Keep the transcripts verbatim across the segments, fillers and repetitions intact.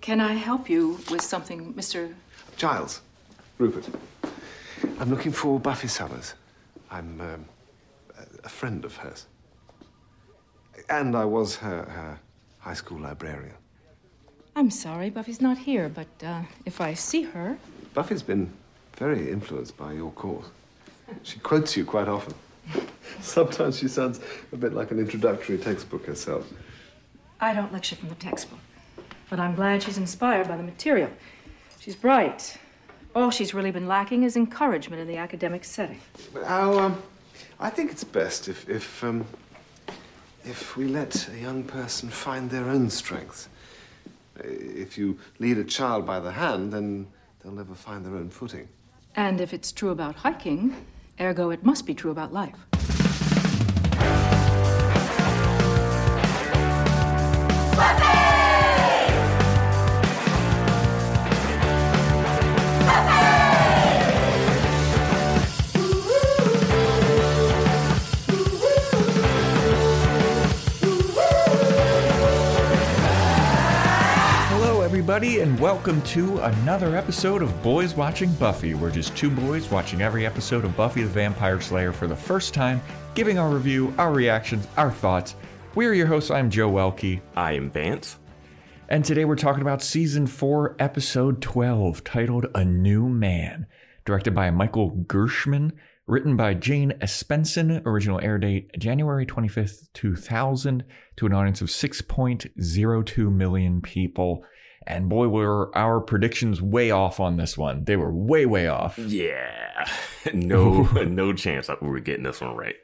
Can I help you with something, Mister Giles? Rupert. I'm looking for Buffy Summers. I'm um, a friend of hers. And I was her, her high school librarian. I'm sorry, Buffy's not here, but uh, if I see her... Buffy's been very influenced by your course. She quotes you quite often. Sometimes she sounds a bit like an introductory textbook herself. I don't lecture from the textbook, but I'm glad she's inspired by the material. She's bright. All she's really been lacking is encouragement in the academic setting. Well, um, I think it's best if, if, um, if we let a young person find their own strengths. If you lead a child by the hand, then they'll never find their own footing. And if it's true about hiking, ergo, it must be true about life. And welcome to another episode of Boys Watching Buffy. We're just two boys watching every episode of Buffy the Vampire Slayer for the first time, giving our review, our reactions, our thoughts. We're your hosts. I'm Joe Welkie. I am Vance. And today we're talking about Season four, Episode twelve, titled A New Man, directed by Michael Gershman, written by Jane Espenson, original air date January twenty-fifth, two thousand, to an audience of six point zero two million people. And boy, were our predictions way off on this one. They were way, way off. Yeah. No no chance that we were getting this one right.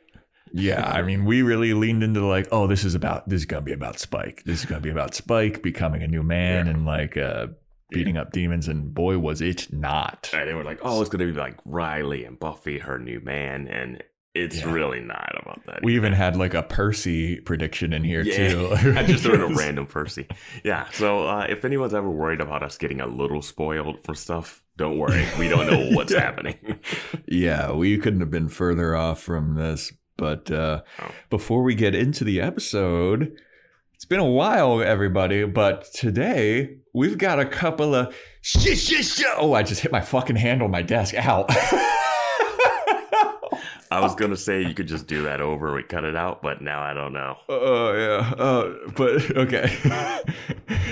Yeah. I mean, we really leaned into like, oh, this is about, this is going to be about Spike. This is going to be about Spike becoming a new man yeah. and like uh, beating yeah. up demons. And boy, was it not. Right, they were like, oh, it's going to be like Riley and Buffy, her new man. And it's yeah. really not about that. We even had like a Percy prediction in here yeah. too. I just threw in a random Percy. Yeah. So uh, if anyone's ever worried about us getting a little spoiled for stuff, don't worry. We don't know what's yeah. happening. Yeah. We couldn't have been further off from this. But uh, oh. before we get into the episode, it's been a while, everybody. But today we've got a couple of shit, shit, shit. Oh, I just hit my fucking hand on my desk. Ow. I was going to say you could just do that over and we cut it out, but now I don't know. Oh, uh, yeah. Uh, but, okay.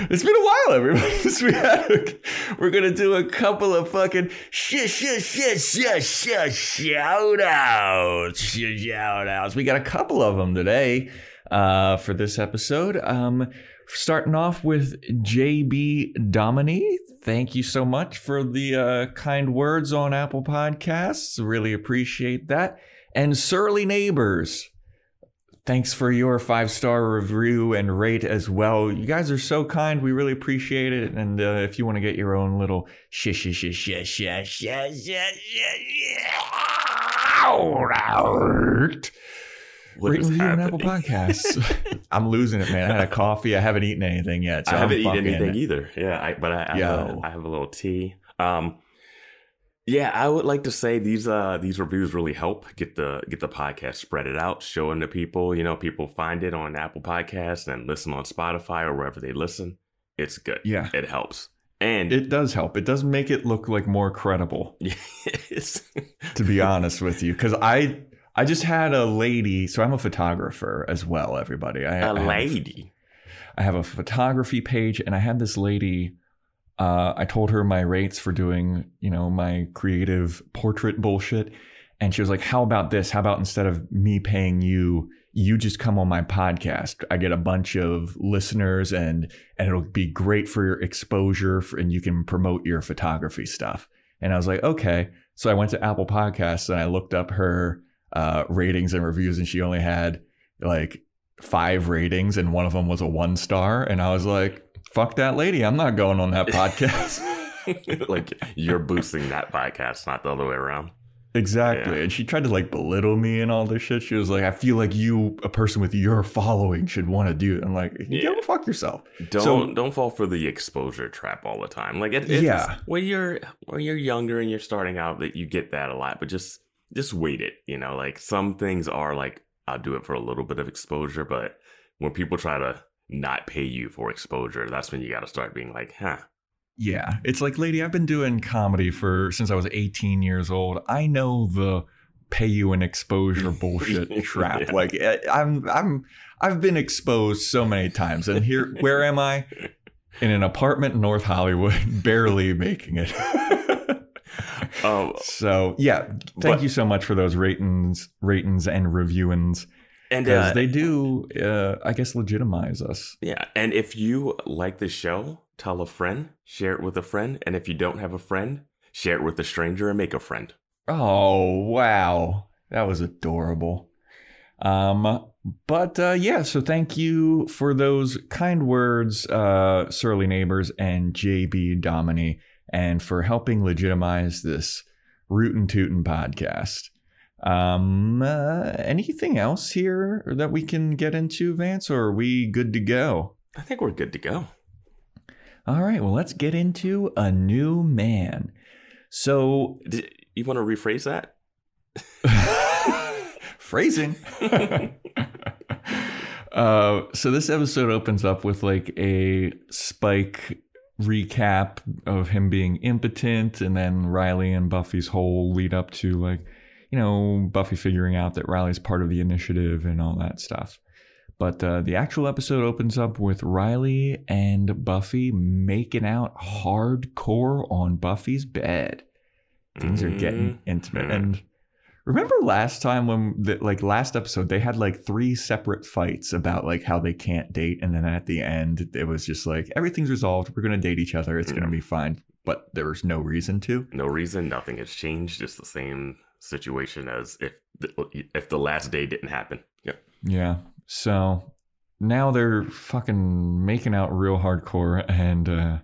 It's been a while, everybody. we had a, we're going to do a couple of fucking shit, shit, shit, shit, shit, shout-outs. Shout-outs. We got a couple of them today uh, for this episode. Um, starting off with J B Domini. Thank you so much for the uh, kind words on Apple Podcasts. Really appreciate that. And Surly Neighbors, thanks for your five-star review and rate as well. You guys are so kind. We really appreciate it. And uh, if you want to get your own little shh shh shh shh shh shh shh, Rate and review on Apple Podcasts. I'm losing it, man. I had a coffee. I haven't eaten anything yet. So I haven't I'm eaten anything either. Yeah, I, but I, I, have a, I have a little tea. Um, yeah, I would like to say these uh, these reviews really help get the get the podcast spread it out, showing to people. You know, people find it on Apple Podcasts and listen on Spotify or wherever they listen. It's good. Yeah, it helps. And it does help. It does make it look like more credible. Yes. To be honest with you, because I. I just had a lady, so I'm a photographer as well, everybody. I, a lady? I have a, I have a photography page, and I had this lady, uh, I told her my rates for doing, you know, my creative portrait bullshit, and she was like, how about this? How about instead of me paying you, you just come on my podcast? I get a bunch of listeners, and, and it'll be great for your exposure, for, and you can promote your photography stuff. And I was like, okay. So I went to Apple Podcasts, and I looked up her... Uh, ratings and reviews, and she only had like five ratings, and one of them was a one star. And I was like, fuck that lady. I'm not going on that podcast. Like, you're boosting that podcast, not the other way around. Exactly. Yeah. And she tried to like belittle me and all this shit. She was like, I feel like you, a person with your following, should want to do it. I'm like, yeah, don't fuck yourself. Don't so, don't fall for the exposure trap all the time. Like, it, it's, yeah, when you're when you're younger and you're starting out, that you get that a lot, but just. Just wait it, you know, like some things are like, I'll do it for a little bit of exposure. But when people try to not pay you for exposure, that's when you got to start being like, huh. Yeah, it's like, lady, I've been doing comedy for since I was eighteen years old. I know the pay you an exposure bullshit trap. Yeah. Like I'm I'm I've been exposed so many times. And here, where am I? In an apartment in North Hollywood, barely making it. um, so, yeah, thank but, you so much for those ratings, ratings and reviewings. And uh, they do, uh, I guess, legitimize us. Yeah. And if you like the show, tell a friend, share it with a friend. And if you don't have a friend, share it with a stranger and make a friend. Oh, wow. That was adorable. Um, but uh, yeah, so thank you for those kind words, uh, Surly Neighbors and J B Domini, and for helping legitimize this Rootin' Tootin' podcast. Um, uh, anything else here that we can get into, Vance, or are we good to go? I think we're good to go. All right, well, let's get into A New Man. So, Did you want to rephrase that? Phrasing. uh, so this episode opens up with like a Spike recap of him being impotent, and then Riley and Buffy's whole lead up to, like, you know, Buffy figuring out that Riley's part of the Initiative and all that stuff. But uh, the actual episode opens up with Riley and Buffy making out hardcore on Buffy's bed. Things mm-hmm. are getting intimate. And remember last time when, the, like last episode, they had like three separate fights about like how they can't date. And then at the end, it was just like, everything's resolved. We're going to date each other. It's mm-hmm. going to be fine. But there was no reason to. No reason. Nothing has changed. Just the same situation as if the, if the last day didn't happen. Yep. Yeah. So now they're fucking making out real hardcore, and uh,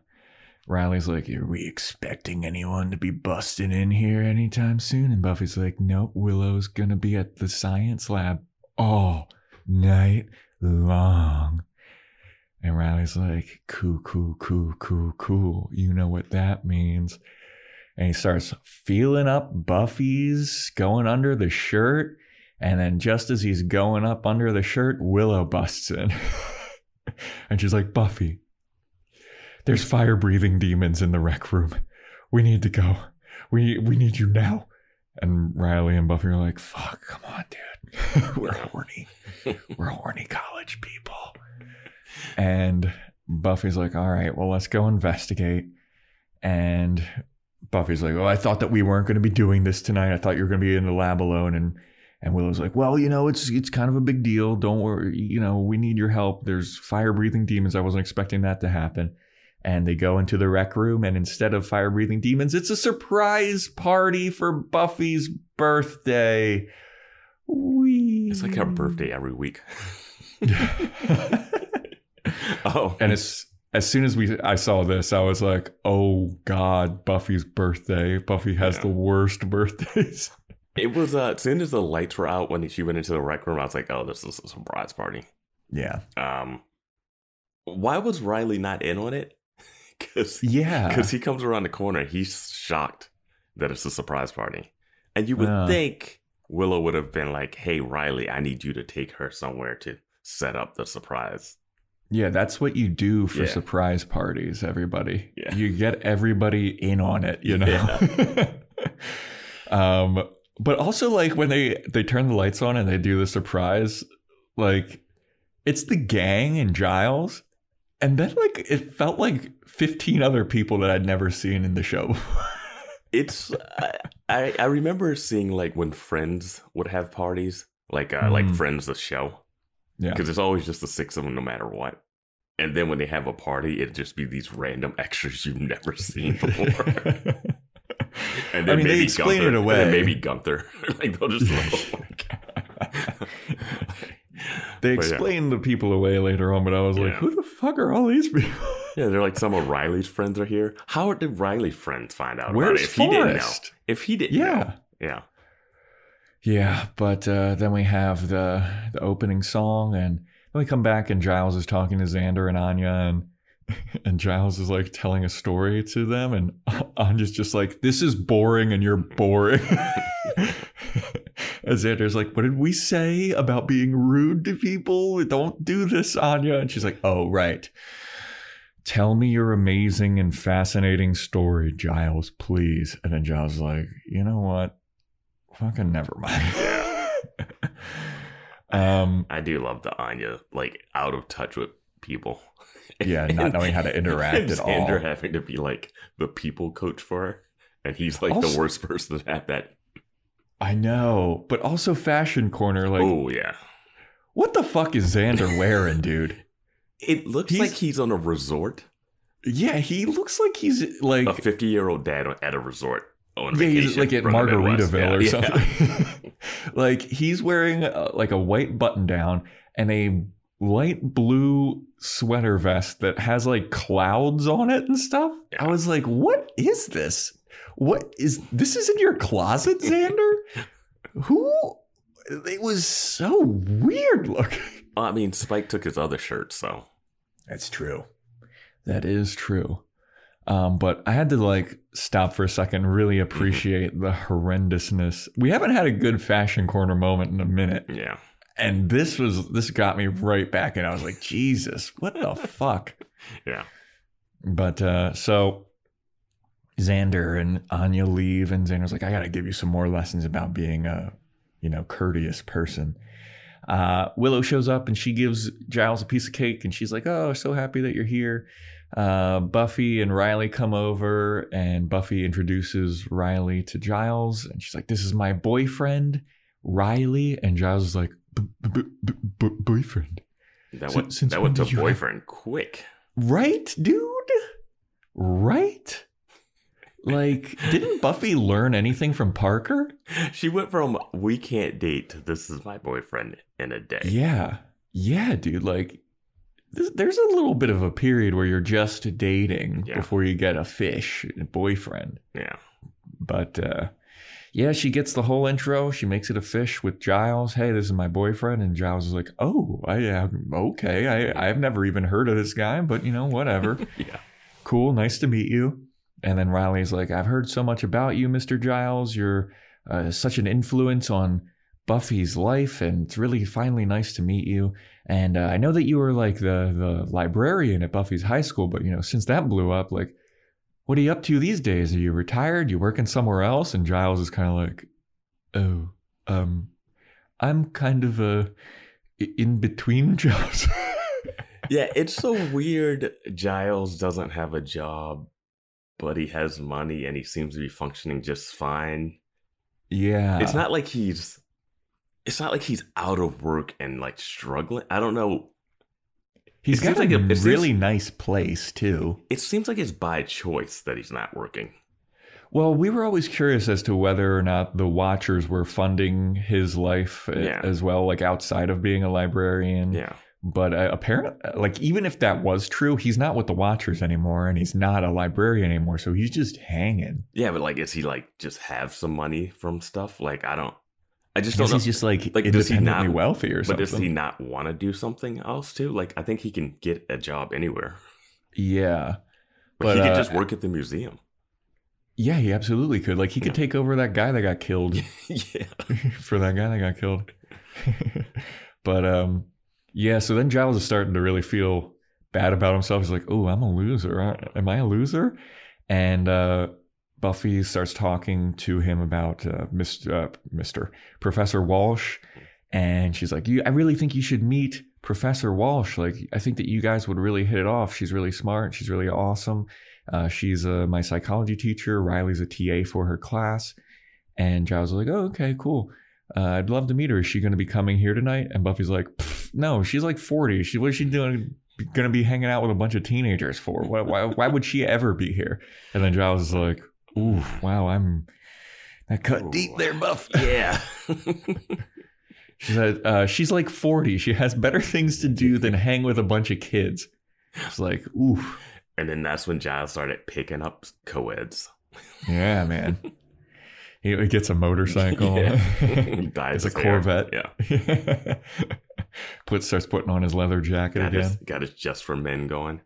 Riley's like, are we expecting anyone to be busting in here anytime soon? And Buffy's like, nope, Willow's gonna be at the science lab all night long. And Riley's like, cool, cool, cool, cool, cool. You know what that means. And he starts feeling up Buffy's, going under the shirt. And then just as he's going up under the shirt, Willow busts in. And she's like, Buffy, there's fire-breathing demons in the rec room. We need to go. We we need you now. And Riley and Buffy are like, fuck, come on, dude. We're horny. We're horny college people. And Buffy's like, all right, well, let's go investigate. And Buffy's like, oh, I thought that we weren't going to be doing this tonight. I thought you were going to be in the lab alone. And And Willow's like, well, you know, it's it's kind of a big deal. Don't worry. You know, we need your help. There's fire-breathing demons. I wasn't expecting that to happen. And they go into the rec room, and instead of fire-breathing demons, it's a surprise party for Buffy's birthday. Whee. It's like her birthday every week. Oh, and as as soon as we I saw this, I was like, oh God, Buffy's birthday. Buffy has yeah. the worst birthdays. It was, uh, as soon as the lights were out when she went into the rec room, I was like, oh, this is a surprise party. Yeah. Um, why was Riley not in on it? Cause, yeah. Because he comes around the corner. He's shocked that it's a surprise party. And you would uh. think Willow would have been like, hey, Riley, I need you to take her somewhere to set up the surprise. Yeah, that's what you do for yeah. surprise parties, everybody. Yeah. You get everybody in on it, you know? Yeah. um. But also, like, when they, they turn the lights on and they do the surprise, like, it's the gang and Giles. And then, like, it felt like fifteen other people that I'd never seen in the show before. It's, I, I remember seeing, like, when Friends would have parties, like, uh, mm. like Friends the show. Yeah. Because it's always just the six of them no matter what. And then when they have a party, it'd just be these random extras you've never seen before. And then I mean, maybe they explain Gunther, it away. And then maybe Gunther. Like, they'll just oh my God. They explain yeah. the people away later on, but I was yeah. like, who the fuck are all these people? Yeah, they're like, some of Riley's friends are here. How did Riley's friends find out Where's about it? If Forrest? He didn't know. If he didn't yeah. know. Yeah. Yeah, but uh, then we have the, the opening song, and then we come back, and Giles is talking to Xander and Anya, and And Giles is like telling a story to them, and Anya's just like, this is boring and you're boring. And Xander's like, what did we say about being rude to people? Don't do this, Anya. And she's like, oh, right. Tell me your amazing and fascinating story, Giles, please. And then Giles is like, you know what? Fucking never mind. um, I do love the Anya, like, out of touch with people. Yeah, and, not knowing how to interact at all. Xander having to be, like, the people coach for her. And he's, like, also, the worst person to have that. I know. But also Fashion Corner, like. Oh, yeah. What the fuck is Xander wearing, dude? It looks he's, like he's on a resort. Yeah, he looks like he's like a fifty-year-old dad at a resort on yeah, vacation. He's like at Margaritaville yeah, or something. Yeah. Like he's wearing a, like a white button-down and a light blue sweater vest that has like clouds on it and stuff. Yeah. I was like, "What is this? What is this? Is in your closet, Xander? Who?" It was so weird looking. I mean, Spike took his other shirt, so. That's true. That is true. Um, but I had to, like, stop for a second, really appreciate the horrendousness. We haven't had a good Fashion Corner moment in a minute. Yeah. And this was, this got me right back, and I was like, Jesus, what the fuck? Yeah. But, uh, so, Xander and Anya leave, and Xander's like, I gotta give you some more lessons about being a, you know, courteous person. Uh, Willow shows up and she gives Giles a piece of cake and she's like, oh, so happy that you're here. Uh, Buffy and Riley come over and Buffy introduces Riley to Giles and she's like, this is my boyfriend, Riley. And Giles is like, boyfriend. That went that went to boyfriend quick. Right, dude? Right? Like, didn't Buffy learn anything from Parker? She went from we can't date to this is my boyfriend in a day. Yeah. Yeah, dude. Like, this, there's a little bit of a period where you're just dating yeah. before you get a fish boyfriend. Yeah. But, uh, yeah, she gets the whole intro. She makes it a fish with Giles. Hey, this is my boyfriend. And Giles is like, oh, I am. Okay. I, I've never even heard of this guy, but, you know, whatever. Yeah. Cool. Nice to meet you. And then Riley's like, I've heard so much about you, Mister Giles. You're uh, such an influence on Buffy's life. And it's really finally nice to meet you. And uh, I know that you were like the, the librarian at Buffy's high school. But, you know, since that blew up, like, what are you up to these days? Are you retired? You working somewhere else? And Giles is kind of like, oh, um, I'm kind of a in between jobs. Yeah, it's so weird. Giles doesn't have a job. But he has money and he seems to be functioning just fine. Yeah. It's not like he's it's not like he's out of work and like struggling. I don't know. He's got like a really nice place too. It seems like it's by choice that he's not working. Well, we were always curious as to whether or not the Watchers were funding his life yeah. as well, like outside of being a librarian. Yeah. But uh, apparently, like, even if that was true, he's not with the Watchers anymore and he's not a librarian anymore. So he's just hanging. Yeah. But like, is he like just have some money from stuff? Like, I don't I just don't know. He's just like, like independently does he not, wealthy or something. But does he not want to do something else too? Like, I think he can get a job anywhere. Yeah. But, but he uh, could just work at the museum. Yeah, he absolutely could. Like, he could yeah. take over that guy that got killed. Yeah. For that guy that got killed. But, um. Yeah, so then Giles is starting to really feel bad about himself. He's like, oh, I'm a loser. Am I a loser? And uh, Buffy starts talking to him about uh, Mister Uh, Mister Professor Walsh. And she's like, "You, I really think you should meet Professor Walsh. Like, I think that you guys would really hit it off. She's really smart. She's really awesome. Uh, she's uh, my psychology teacher. Riley's a T A for her class." And Giles is like, oh, okay, cool. Uh, I'd love to meet her. Is she going to be coming here tonight? And Buffy's like, no, she's like forty. She, what is she doing? Going to be hanging out with a bunch of teenagers for? Why, why, why would she ever be here? And then Giles is like, ooh, wow, I'm that cut ooh. Deep there, Buff. Yeah. She said, uh, she's like forty. She has better things to do than hang with a bunch of kids. It's like, ooh. And then that's when Giles started picking up co-eds. Yeah, man. He gets a motorcycle. Yeah. He dies. It's a Corvette. Yeah. Put, starts putting on his leather jacket got again. His, got his Just for Men going.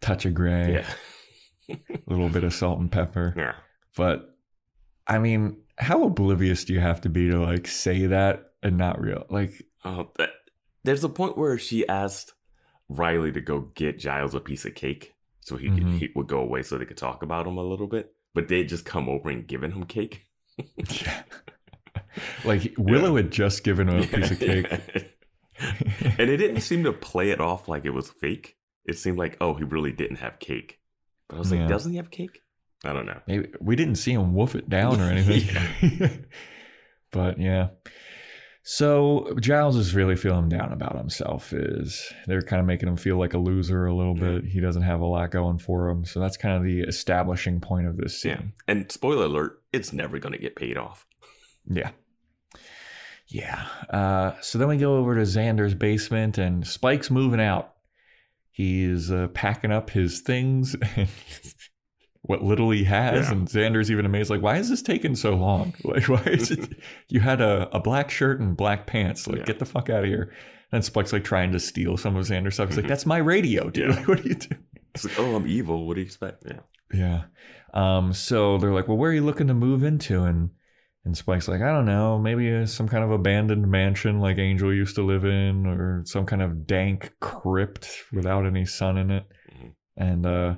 Touch of gray. Yeah. A little bit of salt and pepper. Yeah. But I mean, how oblivious do you have to be to like say that and not real? Like, oh, that, there's a point where she asked Riley to go get Giles a piece of cake so he, mm-hmm. could, he would go away so they could talk about him a little bit. But they'd just come over and given him cake. Yeah. Like Willow yeah. had just given him a yeah, piece of cake. Yeah. And it didn't seem to play it off like it was fake. It seemed like, oh, he really didn't have cake. But I was like, yeah. doesn't he have cake? I don't know. Maybe we didn't see him wolf it down or anything. yeah. But yeah. So Giles is really feeling down about himself. Is they're kind of making him feel like a loser a little bit. Yeah. He doesn't have a lot going for him. So that's kind of the establishing point of this scene. Yeah. And spoiler alert, it's never going to get paid off. Yeah. Yeah. Uh, so then we go over to Xander's basement and Spike's moving out. He's uh, packing up his things and what little he has. Yeah. And Xander's even amazed, like, why is this taking so long? Like, why is it? You had a, a black shirt and black pants. Like, yeah. get the fuck out of here. And Spike's like trying to steal some of Xander's stuff. He's like, that's my radio, dude. Yeah. Like, what are you doing? It's like, oh, I'm evil. What do you expect? Yeah. Yeah. Um, so they're like, well, where are you looking to move into? And And Spike's like, I don't know, maybe some kind of abandoned mansion like Angel used to live in, or some kind of dank crypt without any sun in it. Mm-hmm. And uh,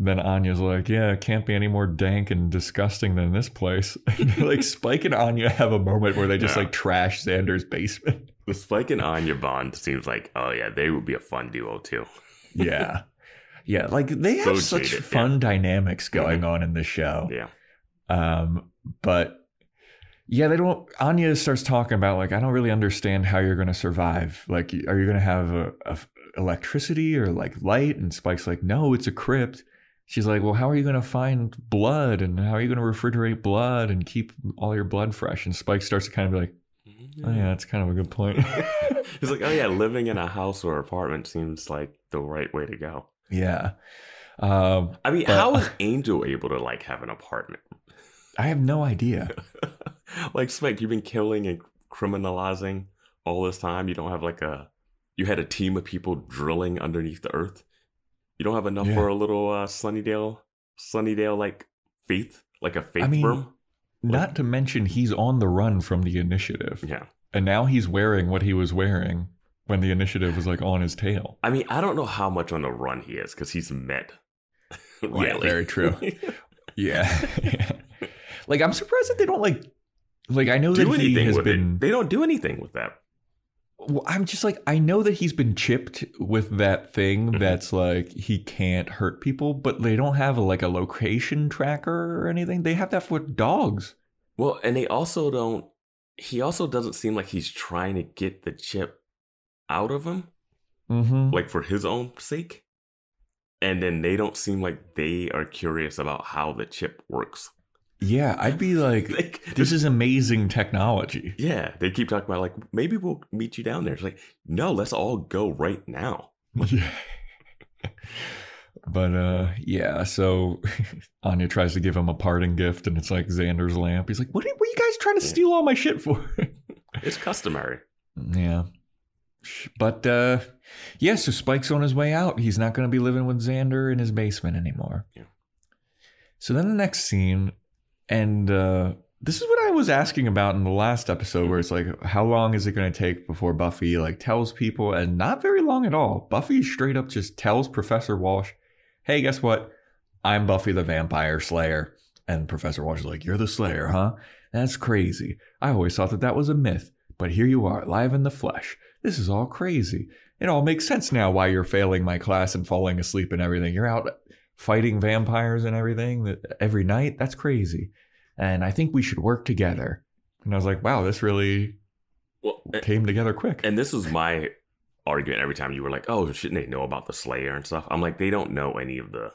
then Anya's like, yeah, it can't be any more dank and disgusting than this place. Like Spike and Anya have a moment where they just yeah. like trash Xander's basement. The Spike and Anya bond seems like, oh yeah, they would be a fun duo too. yeah. Yeah, like they have so such jaded, fun yeah. dynamics going mm-hmm. on in the show. Yeah. Um, but yeah, they don't, Anya starts talking about like, I don't really understand how you're going to survive. Like, are you going to have a, a electricity or like light? And Spike's like, no, it's a crypt. She's like, well, how are you going to find blood? And how are you going to refrigerate blood and keep all your blood fresh? And Spike starts to kind of be like, oh yeah, that's kind of a good point. He's like, oh yeah, living in a house or apartment seems like the right way to go. Yeah. Um, I mean, but how is Angel able to like have an apartment? I have no idea. Like, Spike, you've been killing and criminalizing all this time. You don't have like a, you had a team of people drilling underneath the earth. You don't have enough yeah. for a little uh, Sunnydale, Sunnydale like faith, like a faith I mean, firm. Like, not to mention he's on the run from the Initiative. Yeah. And now he's wearing what he was wearing when the Initiative was like on his tail. I mean, I don't know how much on the run he is because he's met. Really. Yeah, very true. yeah. yeah. Like, I'm surprised that they don't, like, like, I know do that he has been. It. They don't do anything with that. Well, I'm just like, I know that he's been chipped with that thing mm-hmm. that's like, he can't hurt people, but they don't have, a, like, a location tracker or anything. They have that for dogs. Well, and they also don't, he also doesn't seem like he's trying to get the chip out of him, mm-hmm. like, for his own sake. And then they don't seem like they are curious about how the chip works. Yeah, I'd be like, like, this is amazing technology. Yeah, they keep talking about like, maybe we'll meet you down there. It's like, no, let's all go right now. Yeah. But uh, yeah, so Anya tries to give him a parting gift and it's like Xander's lamp. He's like, what are, what are you guys trying to yeah. steal all my shit for? It's customary. Yeah. But uh, yeah, so Spike's on his way out. He's not going to be living with Xander in his basement anymore. Yeah. So then the next scene... And uh, this is what I was asking about in the last episode where it's like, how long is it going to take before Buffy like tells people? And not very long at all. Buffy straight up just tells Professor Walsh, hey, guess what? I'm Buffy the Vampire Slayer. And Professor Walsh is like, you're the Slayer, huh? That's crazy. I always thought that that was a myth. But here you are, live in the flesh. This is all crazy. It all makes sense now why you're failing my class and falling asleep and everything. You're out fighting vampires and everything every night. That's crazy. And I think we should work together. And I was like, wow, this really well, came and, together quick. And this was my argument every time you were like, oh, shouldn't they know about the Slayer and stuff? I'm like, they don't know any of the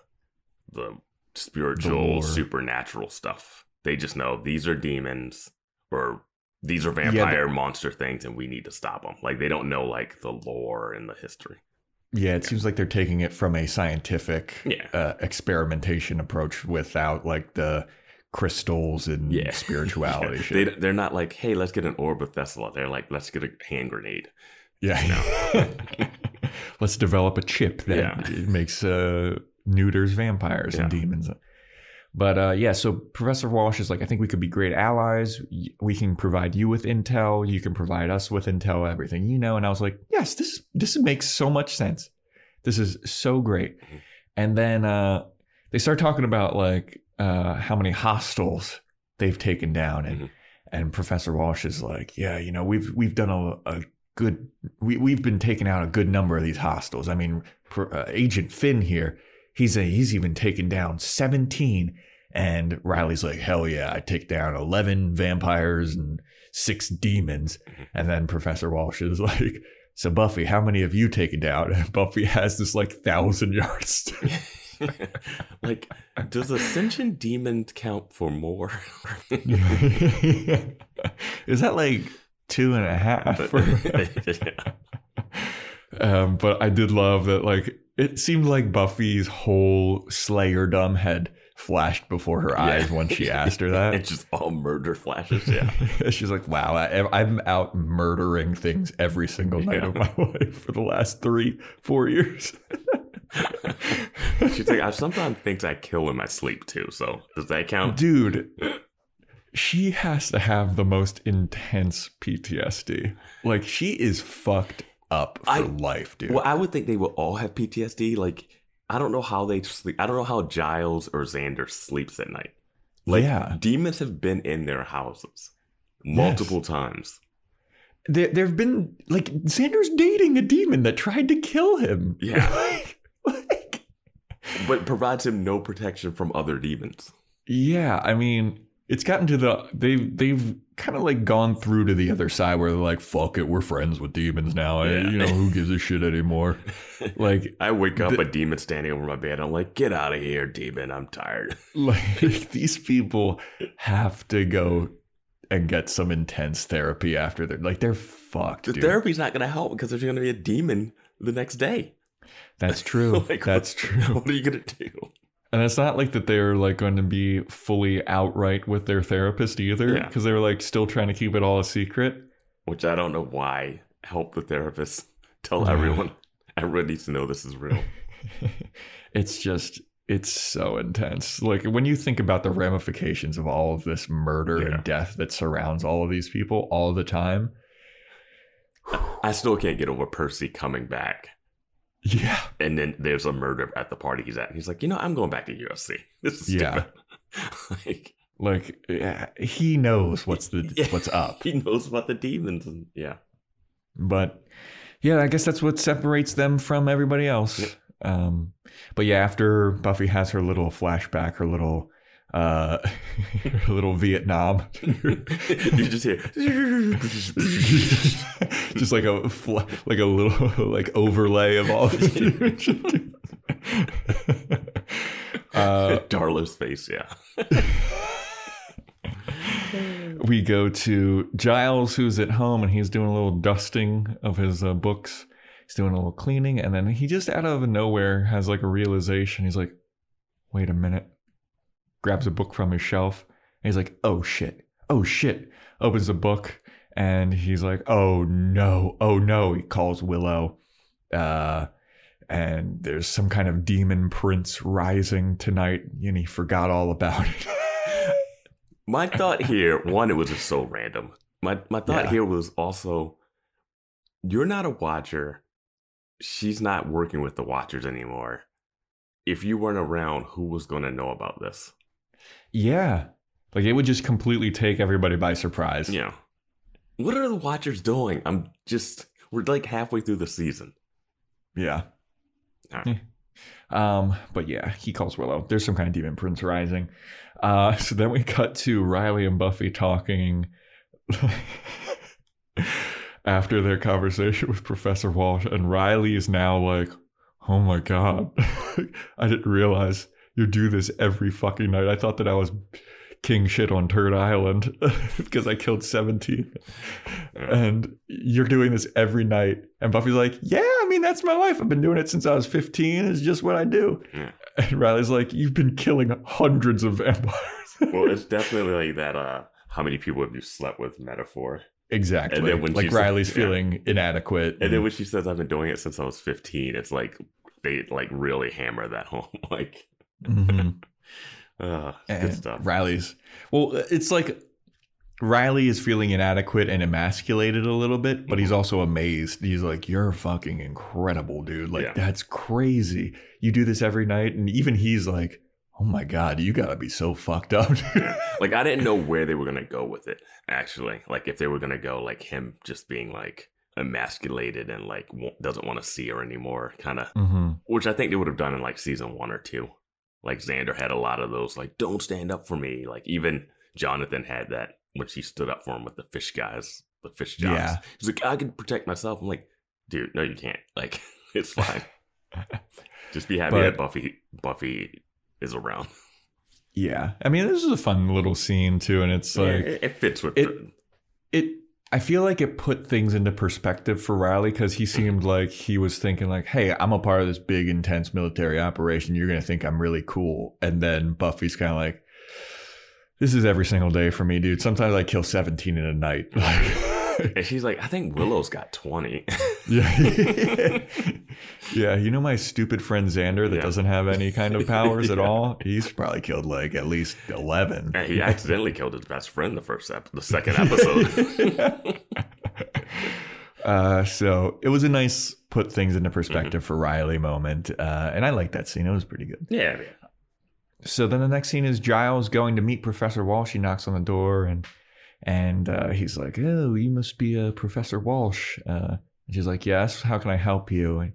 the spiritual, the supernatural stuff. They just know these are demons or these are vampire yeah, but, monster things and we need to stop them. Like, they don't know, like, the lore and the history. Yeah, it yeah. seems like they're taking it from a scientific yeah. uh, experimentation approach without, like, the... crystals and yeah. spirituality. yeah. Shit. They, they're not like, hey, let's get an orb of Thessala. They're like, let's get a hand grenade. Yeah. No. Let's develop a chip that yeah. makes uh, neuters vampires yeah. and demons. But uh, yeah, so Professor Walsh is like, I think we could be great allies. We can provide you with intel. You can provide us with intel, everything, you know. And I was like, yes, this this makes so much sense. This is so great. And then uh, they start talking about like uh, how many hostels they've taken down. And, mm-hmm. and Professor Walsh is like, yeah, you know, we've we've done a, a good, we, we've been taking out a good number of these hostels. I mean, per, uh, Agent Finn here, he's a, he's even taken down seventeen. And Riley's like, hell yeah, I take down eleven vampires and six demons. And then Professor Walsh is like, so Buffy, how many have you taken down? And Buffy has this like thousand yards. Like, does Ascension Demon count for more? Is that like two and a half? um, but I did love that, like, it seemed like Buffy's whole Slayer dumb head flashed before her eyes yeah. when she asked her that. It's just all murder flashes, yeah. She's like, wow, I, I'm out murdering things every single night yeah. of my life for the last three, four years. She's like, I sometimes think I kill in my sleep too, so does that count? Dude, she has to have the most intense P T S D. Like, she is fucked up for I, life, dude. Well, I would think they would all have P T S D. Like, I don't know how they sleep. I don't know how Giles or Xander sleeps at night. Like, yeah. demons have been in their houses multiple yes. times. There, there've been, like, Xander's dating a demon that tried to kill him. Yeah. like, like, but provides him no protection from other demons. Yeah, I mean, it's gotten to the, they've, they've kind of like gone through to the other side where they're like, fuck it, we're friends with demons now. Yeah. I, you know, who gives a shit anymore? Like, I wake up, the, a demon standing over my bed. I'm like, get out of here, demon. I'm tired. Like, these people have to go and get some intense therapy after they're like, they're fucked. The dude. Therapy's not going to help because there's going to be a demon the next day. That's true. Like, that's what, true. What are you going to do? And it's not like that they're like going to be fully outright with their therapist either, because yeah. they were like still trying to keep it all a secret. Which I don't know why. Help the therapist. Tell yeah. everyone. Everyone needs to know this is real. It's just, it's so intense. Like, when you think about the ramifications of all of this murder yeah. and death that surrounds all of these people all the time. I still can't get over Percy coming back. Yeah. And then there's a murder at the party he's at. And he's like, you know, I'm going back to U F C. This is yeah. stupid. like, like yeah, he knows what's the yeah, what's up. He knows about the demons. And, yeah. But yeah, I guess that's what separates them from everybody else. Yep. Um, but yeah, after Buffy has her little flashback, her little uh, her little Vietnam. You just hear just like a like a little like overlay of all this. uh, Darla's face, yeah. We go to Giles, who's at home, and he's doing a little dusting of his uh, books. He's doing a little cleaning, and then he just out of nowhere has like a realization. He's like, "Wait a minute." Grabs a book from his shelf, and he's like, oh shit, oh shit, opens the book, and he's like, oh no, oh no, he calls Willow, uh, and there's some kind of demon prince rising tonight, and he forgot all about it. My thought here, one, it was just so random. My, my thought yeah. here was also, you're not a watcher, she's not working with the watchers anymore. If you weren't around, who was going to know about this? Yeah. Like, it would just completely take everybody by surprise. Yeah. What are the Watchers doing? I'm just... We're, like, halfway through the season. Yeah. All right. Yeah. Um, but, yeah, he calls Willow. There's some kind of demon prince rising. Uh, so then we cut to Riley and Buffy talking after their conversation with Professor Walsh. And Riley is now, like, oh, my God. I didn't realize... You do this every fucking night. I thought that I was king shit on Turd Island because I killed seventeen. And you're doing this every night. And Buffy's like, yeah, I mean, that's my life. I've been doing it since I was fifteen. It's just what I do. Yeah. And Riley's like, you've been killing hundreds of vampires. Well, it's definitely like that uh, how many people have you slept with metaphor. Exactly. And then when like Riley's says, feeling yeah. inadequate. And, and then when she says, I've been doing it since I was fifteen, it's like they like really hammer that home. Like... Mm-hmm. Uh, good stuff. Riley's. Well, it's like Riley is feeling inadequate and emasculated a little bit, but he's also amazed. He's like, you're fucking incredible, dude. Like, yeah. That's crazy. You do this every night. And even he's like, oh my God, you gotta be so fucked up. Like, I didn't know where they were gonna go with it, actually. Like, if they were gonna go, like, him just being, like, emasculated and, like, doesn't want to see her anymore, kind of. Mm-hmm. Which I think they would have done in, like, season one or two. Like, Xander had a lot of those, like, don't stand up for me. Like, even Jonathan had that when she stood up for him with the fish guys, the fish jobs. Yeah. He's like, I can protect myself. I'm like, dude, no, you can't. Like, it's fine. Just be happy but- that Buffy, Buffy... is around. Yeah. I mean, this is a fun little scene too, and it's like yeah, it fits with it, the... it I feel like it put things into perspective for Riley, because he seemed like he was thinking like, hey, I'm a part of this big intense military operation, you're gonna think I'm really cool. And then Buffy's kind of like, this is every single day for me, dude. Sometimes I kill seventeen in a night. And she's like, I think Willow's got twenty. Yeah. Yeah, you know my stupid friend Xander that yeah. doesn't have any kind of powers yeah. at all? He's probably killed like at least eleven. And he accidentally killed his best friend the first ep- the second episode. uh, so it was a nice put things into perspective mm-hmm. for Riley moment. Uh, and I liked that scene. It was pretty good. Yeah, yeah. So then the next scene is Giles going to meet Professor Walsh. He knocks on the door and... And uh, he's like, oh, you must be a uh, Professor Walsh. Uh, and she's like, yes, how can I help you? And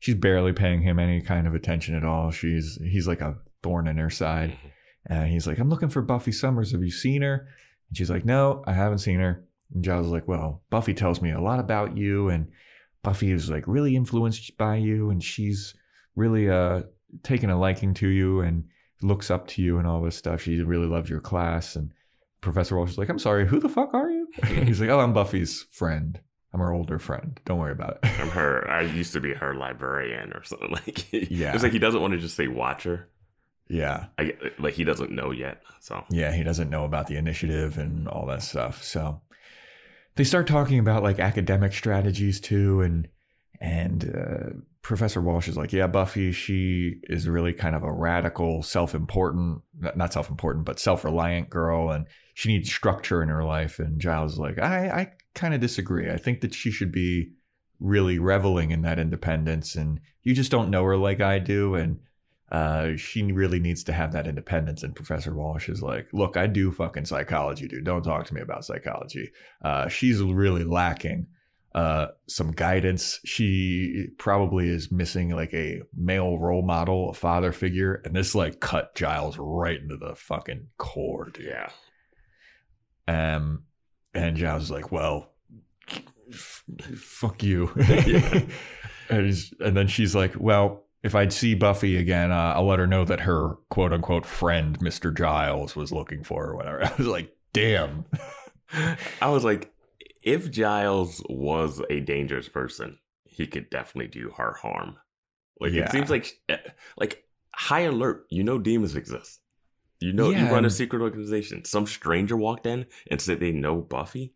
she's barely paying him any kind of attention at all. She's He's like a thorn in her side. And he's like, I'm looking for Buffy Summers. Have you seen her? And she's like, no, I haven't seen her. And Giles is like, well, Buffy tells me a lot about you. And Buffy is like really influenced by you. And she's really uh, taken a liking to you and looks up to you and all this stuff. She really loves your class. And Professor Walsh is like, I'm sorry, who the fuck are you? He's like, oh, I'm Buffy's friend. I'm her older friend. Don't worry about it. I'm her. I used to be her librarian or something. Like, yeah. It's like he doesn't want to just say watcher. Yeah. I, like, he doesn't know yet. So yeah, he doesn't know about the initiative and all that stuff. So they start talking about like academic strategies too. And, and uh, Professor Walsh is like, yeah, Buffy, she is really kind of a radical, self-important, not self-important, but self-reliant girl. And she needs structure in her life. And Giles is like, I, I kind of disagree. I think that she should be really reveling in that independence. And you just don't know her like I do. And uh, she really needs to have that independence. And Professor Walsh is like, look, I do fucking psychology, dude. Don't talk to me about psychology. Uh, she's really lacking uh, some guidance. She probably is missing like a male role model, a father figure. And this like cut Giles right into the fucking core, dude. Yeah. Um, and Giles is like, well, f- fuck you. Yeah. and, he's, and then she's like, well, if I'd see Buffy again, uh, I'll let her know that her quote unquote friend, Mister Giles, was looking for her or whatever. I was like, damn. I was like, if Giles was a dangerous person, he could definitely do her harm. Like, yeah. It seems like, like high alert, you know, demons exist. You know, yeah. You run a secret organization. Some stranger walked in and said they know Buffy.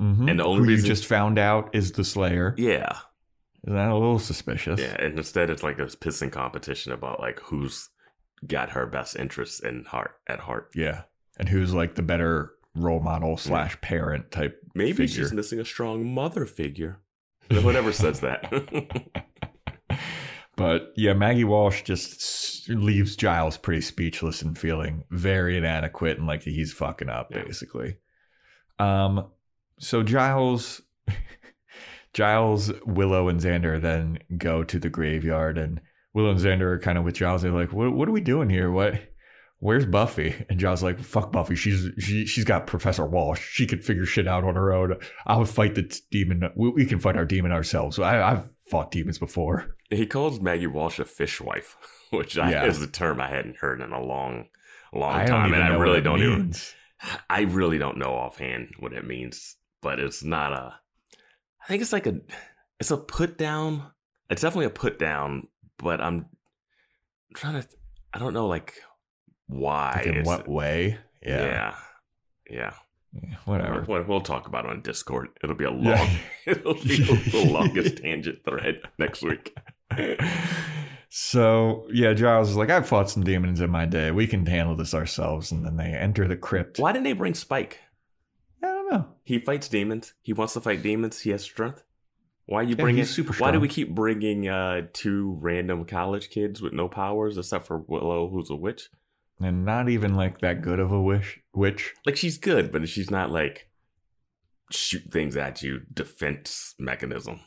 Mm-hmm. And the only Who reason you just found out is the Slayer. Yeah. Isn't that a little suspicious? Yeah. And instead, it's like a pissing competition about like who's got her best interests in heart at heart. Yeah. And who's like the better role model slash parent type. Maybe figure. She's missing a strong mother figure. Whoever says that. But yeah, Maggie Walsh just leaves Giles pretty speechless and feeling very inadequate and like he's fucking up, yeah. basically. Um, so Giles, Giles, Willow, and Xander then go to the graveyard, and Willow and Xander are kind of with Giles. They're like, "What? What are we doing here? What? Where's Buffy?" And Giles is like, "Fuck Buffy. She's she she's got Professor Walsh. She could figure shit out on her own. I'll fight the demon. We, we can fight our demon ourselves. I, I've." fought demons before." He calls Maggie Walsh a fishwife, which I, yeah. is a term I hadn't heard in a long, long I time, and I really don't even. I really don't know offhand what it means, but it's not a. I think it's like a. It's a put down. It's definitely a put down, but I'm trying to. I don't know, like why. Like in what way? Yeah. Yeah. Yeah. Yeah, whatever. We'll, we'll talk about it on Discord. It'll be a long, yeah. it'll be the longest tangent thread next week. So, yeah, Giles is like, I've fought some demons in my day. We can handle this ourselves. And then they enter the crypt. Why didn't they bring Spike? I don't know. He fights demons. He wants to fight demons. He has strength. Why you yeah, bringing? Super why do we keep bringing uh, two random college kids with no powers except for Willow, who's a witch, and not even like that good of a wish, witch? Like she's good, but she's not like shoot things at you defense mechanism.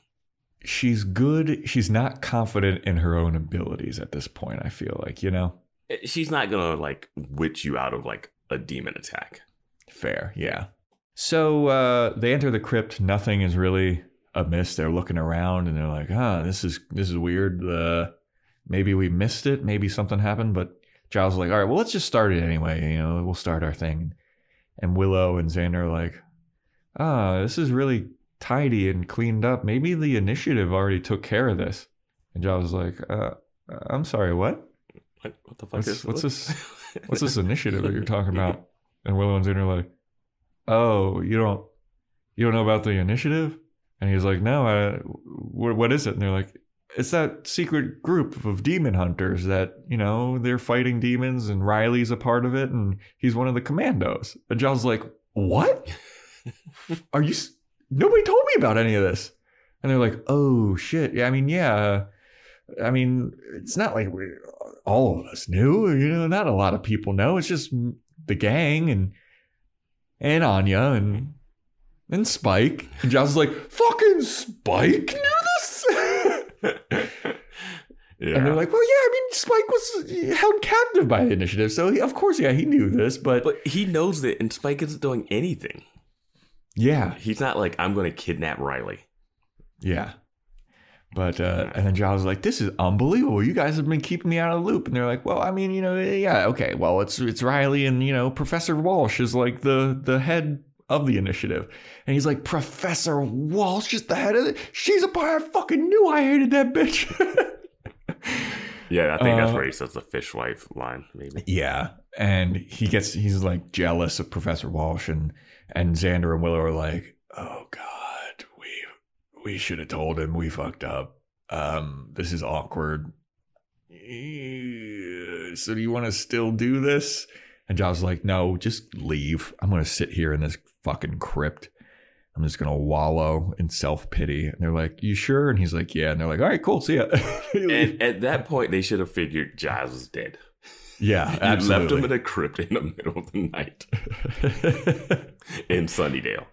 She's good. She's not confident in her own abilities at this point. I feel like you know she's not gonna like witch you out of like a demon attack. Fair, yeah. So uh, they enter the crypt. Nothing is really amiss. They're looking around and they're like, huh, this is this is weird. Uh, maybe we missed it. Maybe something happened. But Giles is like, all right, well, let's just start it anyway. You know, we'll start our thing. And Willow and Xander are like, ah, oh, this is really tidy and cleaned up. Maybe the initiative already took care of this. And Giles is like, uh, I'm sorry, what? What, what the fuck what's, is what's this? What's this initiative that you're talking about? And Willow and Xander are like, oh, you don't, you don't know about the initiative? And he's like, no, I, what is it? And they're like, it's that secret group of demon hunters that, you know, they're fighting demons and Riley's a part of it. And he's one of the commandos. And Giles like, what? Are you? Nobody told me about any of this. And they're like, oh, shit. Yeah, I mean, yeah. I mean, it's not like we, all of us knew, you know, not a lot of people know. It's just the gang and and Anya and... and Spike. And Giles is like, fucking Spike knew this? Yeah. And they're like, well, yeah, I mean, Spike was held captive by the initiative. So, he, of course, yeah, he knew this. But but he knows it, and Spike isn't doing anything. Yeah. He's not like, I'm going to kidnap Riley. Yeah. But, uh, and then Giles is like, this is unbelievable. You guys have been keeping me out of the loop. And they're like, well, I mean, you know, yeah, okay. Well, it's it's Riley and, you know, Professor Walsh is like the the head of the initiative. And he's like, Professor Walsh is the head of it. She's a part. I fucking knew I hated that bitch. Yeah, I think uh, that's where he says the fishwife line, maybe. Yeah. And he gets, he's like jealous of Professor Walsh, and and Xander and Willow are like, oh God, we we should have told him we fucked up. Um, this is awkward. So do you want to still do this? And Giles is like, no, just leave. I'm going to sit here in this fucking crypt. I'm just going to wallow in self-pity. And they're like, you sure? And he's like, yeah. And they're like, all right, cool. See ya. And at that point, they should have figured Giles is dead. Yeah, absolutely. You left him in a crypt in the middle of the night in Sunnydale.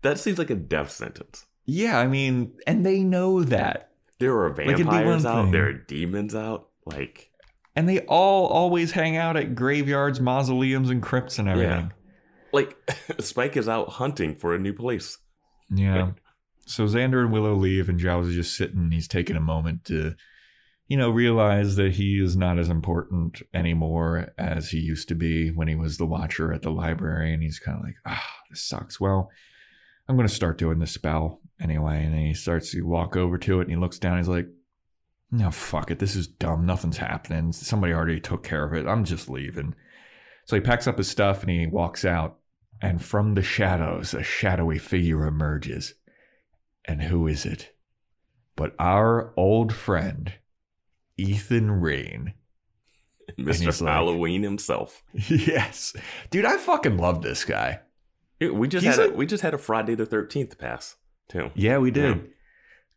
That seems like a death sentence. Yeah, I mean, and they know that. There are vampires like out. Thing. There are demons out. Like... And they all always hang out at graveyards, mausoleums, and crypts and everything. Yeah. Like, Spike is out hunting for a new place. Yeah. Right. So Xander and Willow leave, and Giles is just sitting. He's taking a moment to, you know, realize that he is not as important anymore as he used to be when he was the watcher at the library. And he's kind of like, ah, oh, this sucks. Well, I'm going to start doing this spell anyway. And then he starts to walk over to it, and he looks down. And he's like, no, fuck it. This is dumb. Nothing's happening. Somebody already took care of it. I'm just leaving. So he packs up his stuff and he walks out. And from the shadows, a shadowy figure emerges. And who is it? But our old friend, Ethan Rayne. Mister Halloween like, himself. Yes. Dude, I fucking love this guy. Dude, we, just had a, like, we just had a Friday the thirteenth pass, too. Yeah, we did. Yeah.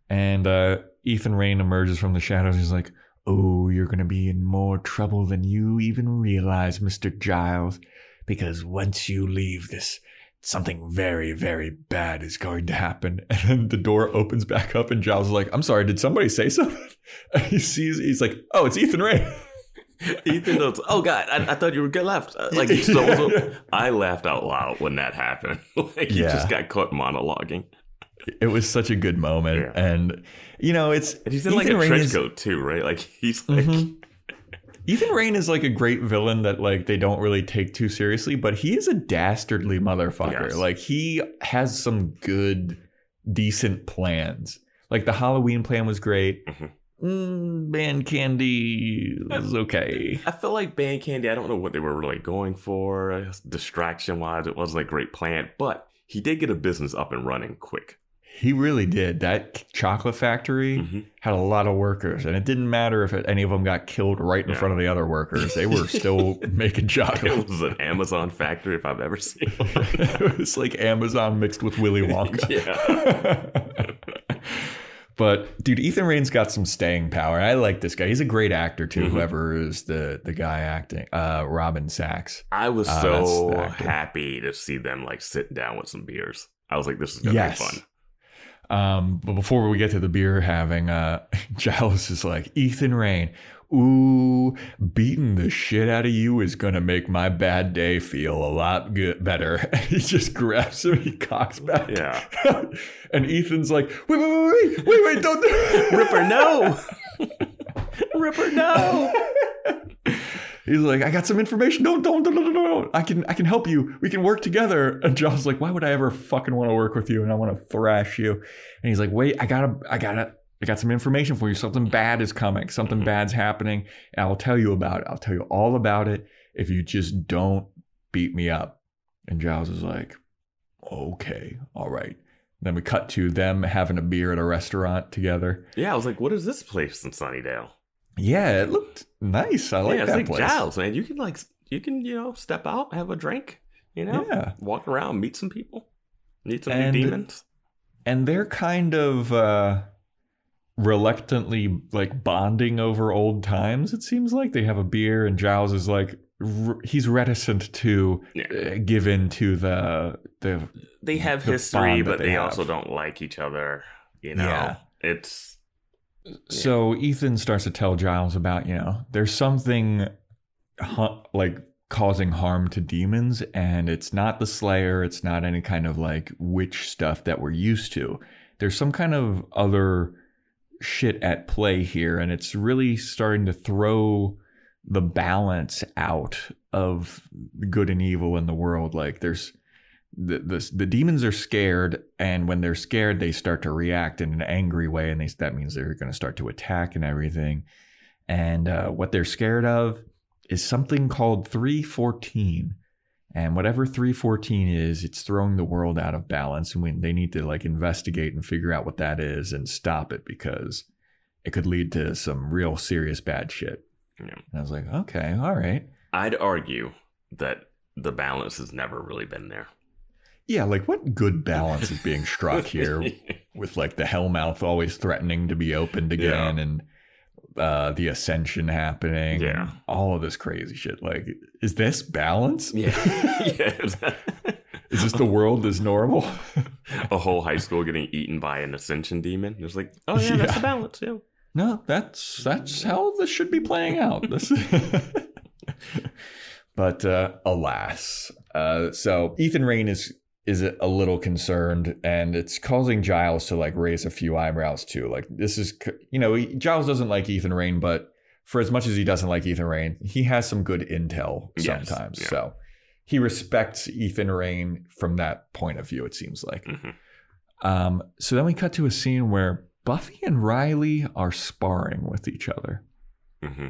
And uh, Ethan Rayne emerges from the shadows. He's like, oh, you're going to be in more trouble than you even realize, Mister Giles. Because once you leave this, something very, very bad is going to happen. And then the door opens back up and Giles is like, I'm sorry, did somebody say something? And he sees, he's like, oh, it's Ethan Rayne. Ethan goes, oh, God, I, I thought you were good left. Like, yeah, so, so, yeah. I laughed out loud when that happened. Like, you yeah. just got caught monologuing. It was such a good moment. Yeah. And, you know, it's... And he's in Ethan like a Rayne trench coat is, too, right? Like, he's like... Mm-hmm. Ethan Rayne is like a great villain that, like, they don't really take too seriously. But he is a dastardly motherfucker. Yes. Like, he has some good, decent plans. Like, the Halloween plan was great. Mm-hmm. Mm, band candy is okay. I feel like band candy, I don't know what they were really going for. Distraction-wise, it wasn't a great plan. But he did get a business up and running quick. He really did. That chocolate factory mm-hmm. had a lot of workers, and it didn't matter if it, any of them got killed right in yeah. front of the other workers. They were still making chocolate. It was an Amazon factory if I've ever seen one. It was like Amazon mixed with Willy Wonka. Yeah. But, dude, Ethan Rayne's got some staying power. I like this guy. He's a great actor, too, mm-hmm. whoever is the, the guy acting. Uh, Robin Sachs. I was uh, so happy to see them, like, sitting down with some beers. I was like, this is going to yes. be fun. Um, but before we get to the beer having, uh, Giles is like, Ethan Rayne, ooh, beating the shit out of you is going to make my bad day feel a lot good, better. He just grabs him, he cocks back. Yeah. And Ethan's like, wait, wait, wait, wait, wait, wait, don't do it. Ripper, no. Ripper, no. He's like, I got some information. Don't, don't, don't, don't, don't. I can, I can help you. We can work together. And John's like, why would I ever fucking want to work with you? And I want to thrash you. And he's like, wait, I gotta, I gotta, I got some information for you. Something bad is coming. Something mm-hmm. bad's happening. And I'll tell you about it. I'll tell you all about it if you just don't beat me up. And Giles is like, okay, all right. Then we cut to them having a beer at a restaurant together. Yeah, I was like, what is this place in Sunnydale? Yeah, it looked nice. I like yeah, that like place. Giles, man. You can like, you can, you know, step out, have a drink, you know, yeah. walk around, meet some people, meet some and, new demons. And they're kind of uh, reluctantly like bonding over old times. It seems like they have a beer, and Giles is like, re- he's reticent to yeah. uh, give in to the the. They have the history, but they, they also don't like each other. You know, yeah. it's. So Ethan starts to tell Giles about, you know, there's something ha- like causing harm to demons, and it's not the Slayer. It's not any kind of like witch stuff that we're used to. There's some kind of other shit at play here, and it's really starting to throw the balance out of good and evil in the world. Like there's The, the the demons are scared, and when they're scared, they start to react in an angry way, and they, that means they're going to start to attack and everything. And uh, what they're scared of is something called three fourteen, and whatever three fourteen is, it's throwing the world out of balance, and we, they need to like investigate and figure out what that is and stop it because it could lead to some real serious bad shit. Yeah. And I was like, okay, all right. I'd argue that the balance has never really been there. Yeah, like what good balance is being struck here with like the Hellmouth always threatening to be opened again yeah. and uh, the Ascension happening. Yeah. All of this crazy shit. Like, is this balance? Yeah. yeah. Is this the world as normal? A whole high school getting eaten by an Ascension demon? It's like, oh yeah, yeah. that's the balance. Yeah. No, that's that's how this should be playing out. This But uh, alas. Uh, so Ethan Rayne is... is it a little concerned, and it's causing Giles to like raise a few eyebrows too. Like this is, you know, Giles doesn't like Ethan Rayne, but for as much as he doesn't like Ethan Rayne, he has some good intel sometimes. Yes, yeah. So he respects Ethan Rayne from that point of view, it seems like. Mm-hmm. Um, so then we cut to a scene where Buffy and Riley are sparring with each other. Mm-hmm.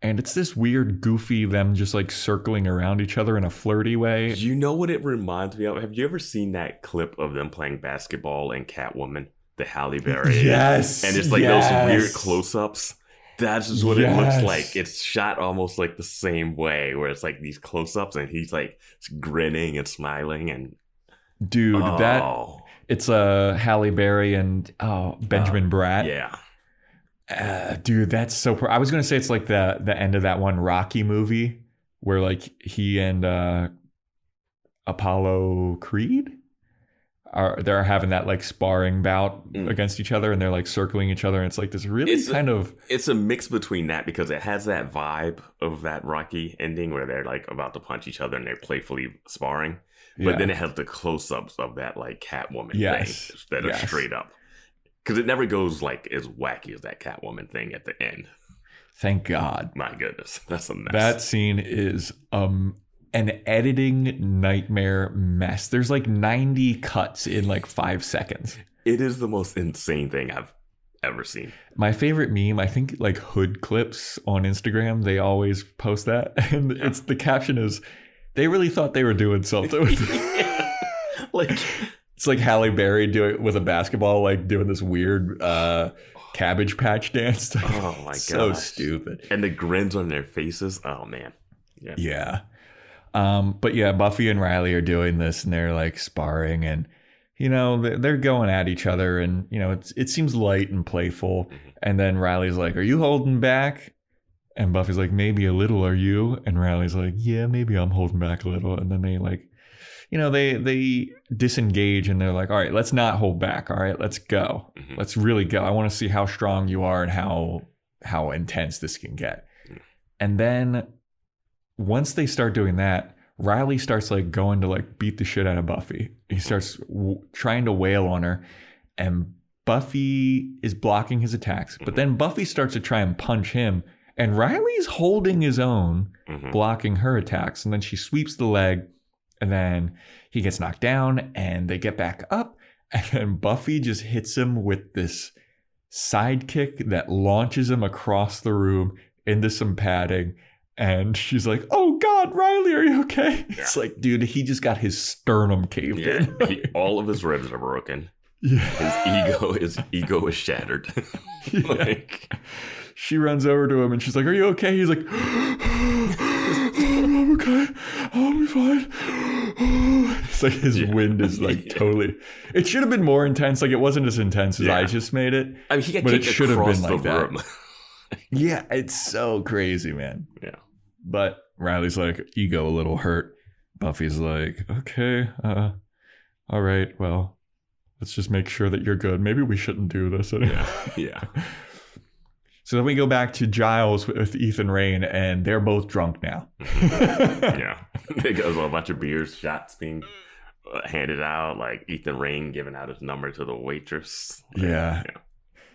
And it's this weird, goofy, them just like circling around each other in a flirty way. You know what it reminds me of? Have you ever seen that clip of them playing basketball and Catwoman, the Halle Berry? Yes. And it's like yes. those weird close-ups. That's just what yes. it looks like. It's shot almost like the same way, where it's like these close-ups and he's like grinning and smiling. And Dude, oh. that, it's uh, Halle Berry and oh, Benjamin um, Bratt. Yeah. Uh, dude, that's so... Pr- I was going to say it's like the the end of that one Rocky movie where like he and uh, Apollo Creed are they're having that like sparring bout mm. against each other, and they're like circling each other, and it's like this really it's kind a, of... It's a mix between that, because it has that vibe of that Rocky ending where they're like about to punch each other and they're playfully sparring, but yeah. then it has the close-ups of that like Catwoman yes. thing that yes. are straight up. Because it never goes like as wacky as that Catwoman thing at the end. Thank God. My goodness. That's a mess. That scene is um, an editing nightmare mess. There's like ninety cuts in like five seconds. It is the most insane thing I've ever seen. My favorite meme, I think like Hood Clips on Instagram, they always post that. And yeah. it's the caption is, they really thought they were doing something with it. yeah. Like... It's like Halle Berry doing with a basketball, like doing this weird uh, cabbage patch dance. Oh my god, so gosh. Stupid! And the grins on their faces. Oh man, yeah. yeah. Um, but yeah, Buffy and Riley are doing this, and they're like sparring, and you know they're going at each other, and you know it's it seems light and playful. Mm-hmm. And then Riley's like, "Are you holding back?" And Buffy's like, "Maybe a little. Are you?" And Riley's like, "Yeah, maybe I'm holding back a little." And then they like. You know, they they disengage and they're like, all right, let's not hold back. All right, let's go. Mm-hmm. Let's really go. I want to see how strong you are and how how intense this can get. Mm-hmm. And then once they start doing that, Riley starts like going to like beat the shit out of Buffy. He starts w- trying to wail on her and Buffy is blocking his attacks. Mm-hmm. But then Buffy starts to try and punch him and Riley's holding his own, mm-hmm. blocking her attacks. And then she sweeps the leg. And then he gets knocked down and they get back up. And then Buffy just hits him with this sidekick that launches him across the room into some padding. And she's like, oh, God, Riley, are you okay? Yeah. It's like, dude, he just got his sternum caved yeah. in. He, all of his ribs are broken. Yeah. His ego, his ego is shattered. like, yeah. She runs over to him and she's like, are you okay? He's like... I'm okay. I'll be fine. It's like his yeah. wind is like yeah. totally. It should have been more intense. Like it wasn't as intense as yeah. I just made it. I mean, he got but it should have been like that. yeah, it's so crazy, man. Yeah. But Riley's like ego a little hurt. Buffy's like, okay, uh, all right, well, let's just make sure that you're good. Maybe we shouldn't do this anymore. Yeah. yeah. So then we go back to Giles with Ethan Rayne, and they're both drunk now. yeah. It goes on a bunch of beers, shots being handed out, like Ethan Rayne giving out his number to the waitress. Like, yeah. yeah.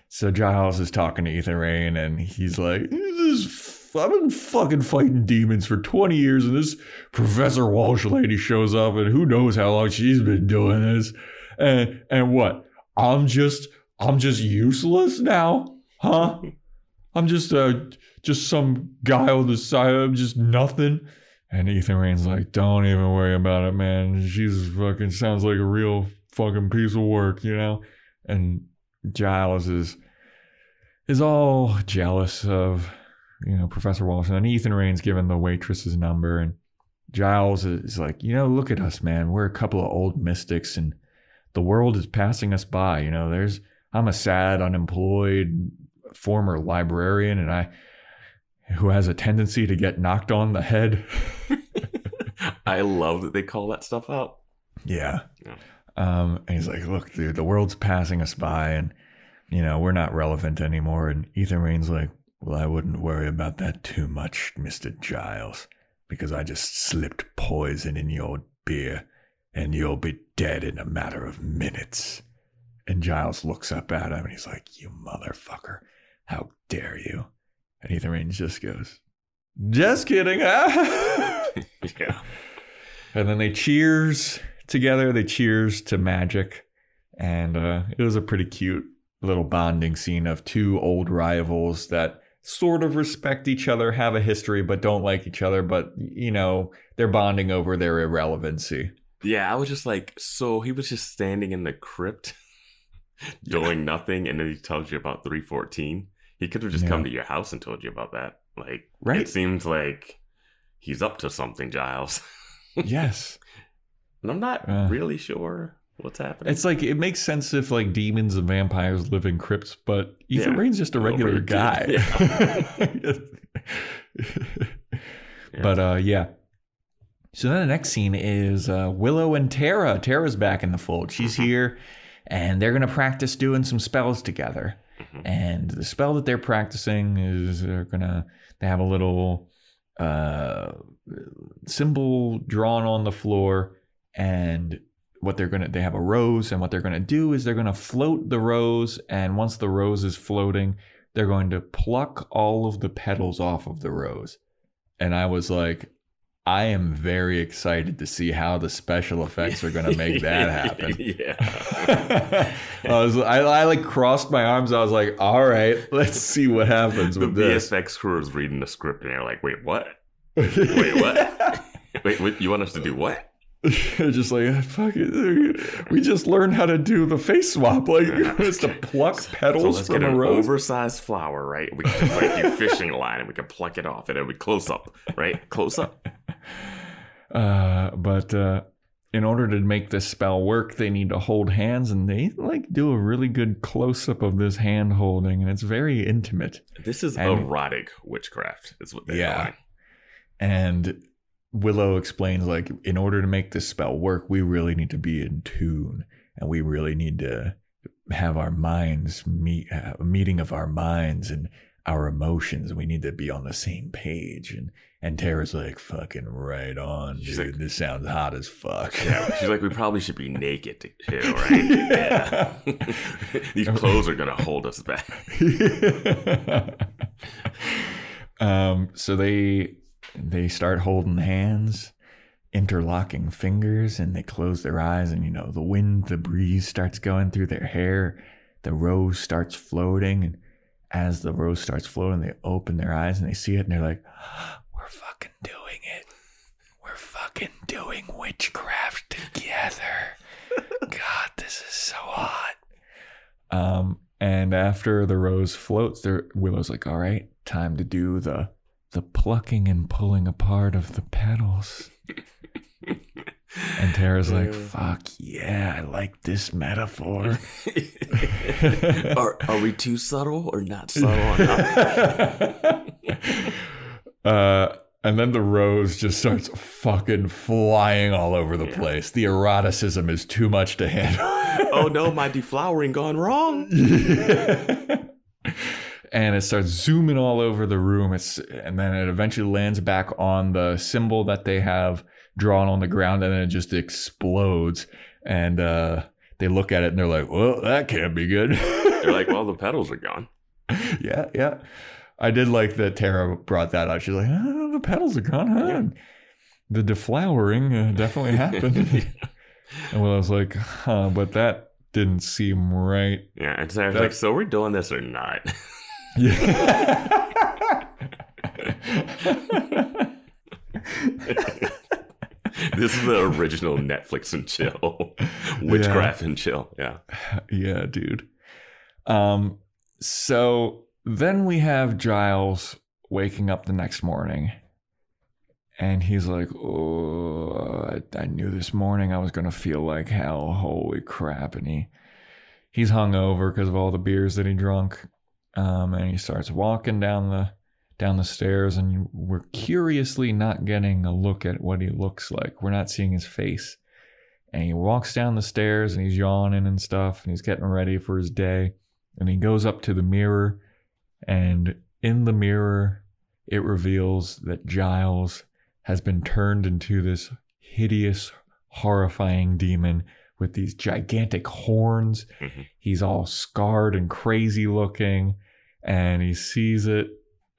So Giles is talking to Ethan Rayne, and he's like, this, I've been fucking fighting demons for twenty years, and this Professor Walsh lady shows up, and who knows how long she's been doing this. And and what? I'm just I'm just useless now? Huh? I'm just uh, just some guy on the side. I'm just nothing. And Ethan Rayne's like, don't even worry about it, man. She's fucking sounds like a real fucking piece of work, you know? And Giles is is all jealous of, you know, Professor Walsh. And Ethan Rayne's given the waitress's number. And Giles is like, you know, look at us, man. We're a couple of old mystics and the world is passing us by. You know, there's I'm a sad, unemployed former librarian and I who has a tendency to get knocked on the head. I love that they call that stuff out. Yeah. yeah. Um, and he's like, look, dude, the world's passing us by and, you know, we're not relevant anymore. And Ethan Rayne's like, well, I wouldn't worry about that too much, Mister Giles, because I just slipped poison in your beer and you'll be dead in a matter of minutes. And Giles looks up at him and he's like, you motherfucker. How dare you? And Ethan Rayne just goes, just kidding. Huh? yeah. And then they cheers together. They cheers to magic. And uh, it was a pretty cute little bonding scene of two old rivals that sort of respect each other, have a history, but don't like each other. But, you know, they're bonding over their irrelevancy. Yeah, I was just like, so he was just standing in the crypt doing yeah. nothing. And then he tells you about three fourteen. He could have just yeah. come to your house and told you about that. Like, right. It seems like he's up to something, Giles. yes. And I'm not uh, really sure what's happening. It's like, it makes sense if, like, demons and vampires live in crypts, but Ethan yeah. Rayne's just a regular guy. Yeah. but, uh, yeah. So then the next scene is uh, Willow and Tara. Tara's back in the fold. She's here, and they're going to practice doing some spells together. And the spell that they're practicing is they're gonna they have a little uh, symbol drawn on the floor, and what they're gonna they have a rose, and what they're gonna do is they're gonna float the rose, and once the rose is floating, they're going to pluck all of the petals off of the rose. And I was like, I am very excited to see how the special effects are going to make that happen. yeah, I was, I, I like crossed my arms. I was like, "All right, let's see what happens." The with this. V F X crew is reading the script, and they're like, "Wait, what? Wait, what? Wait, what? You want us to do what?" Just like, fuck it. We just learned how to do the face swap. Like, it's to pluck petals so from get a rose. Oversized flower, right? We can like do fishing line and we can pluck it off and it would close up, right? Close up. Uh, but uh, in order to make this spell work, they need to hold hands, and they like do a really good close up of this hand holding, and it's very intimate. This is and, erotic witchcraft, is what they yeah. call it. And Willow explains, like, in order to make this spell work, we really need to be in tune, and we really need to have our minds meet, have a meeting of our minds and our emotions. We need to be on the same page. And and Tara's like, fucking right on, she's dude. Like, this sounds hot as fuck. Yeah, she's like, we probably should be naked too, right? Yeah. Yeah. These clothes are gonna hold us back. um. So they. They start holding hands, interlocking fingers, and they close their eyes. And, you know, the wind, the breeze starts going through their hair. The rose starts floating. And as the rose starts floating, they open their eyes and they see it. And they're like, we're fucking doing it. We're fucking doing witchcraft together. God, this is so hot. Um, and after the rose floats, Willow's like, all right, time to do the... the plucking and pulling apart of the petals. And Tara's like, fuck yeah, I like this metaphor. are, are we too subtle or not subtle enough? uh, and then the rose just starts fucking flying all over the yeah. place. The eroticism is too much to handle. Oh no, my deflowering gone wrong. Yeah. And it starts zooming all over the room. It's, and then it eventually lands back on the symbol that they have drawn on the ground. And then it just explodes. And uh, they look at it and they're like, well, that can't be good. They're like, well, the petals are gone. Yeah, yeah. I did like that Tara brought that up. She's like, oh, the petals are gone, huh? Yeah. The deflowering uh, definitely happened. Yeah. And Willow's like, huh, but that didn't seem right. Yeah, and Tara's like, so we're doing this or not? Yeah. This is the original Netflix and chill. Witchcraft yeah. and chill. Yeah. Yeah, dude. Um, so then we have Giles waking up the next morning. And he's like, oh, I, I knew this morning I was going to feel like hell. Holy crap. And he he's hungover because of all the beers that he drunk. Um, and he starts walking down the down the stairs, and we're curiously not getting a look at what he looks like. We're not seeing his face. And he walks down the stairs, and he's yawning and stuff, and he's getting ready for his day. And he goes up to the mirror, and in the mirror, it reveals that Giles has been turned into this hideous, horrifying demon with these gigantic horns. Mm-hmm. He's all scarred and crazy looking. And he sees it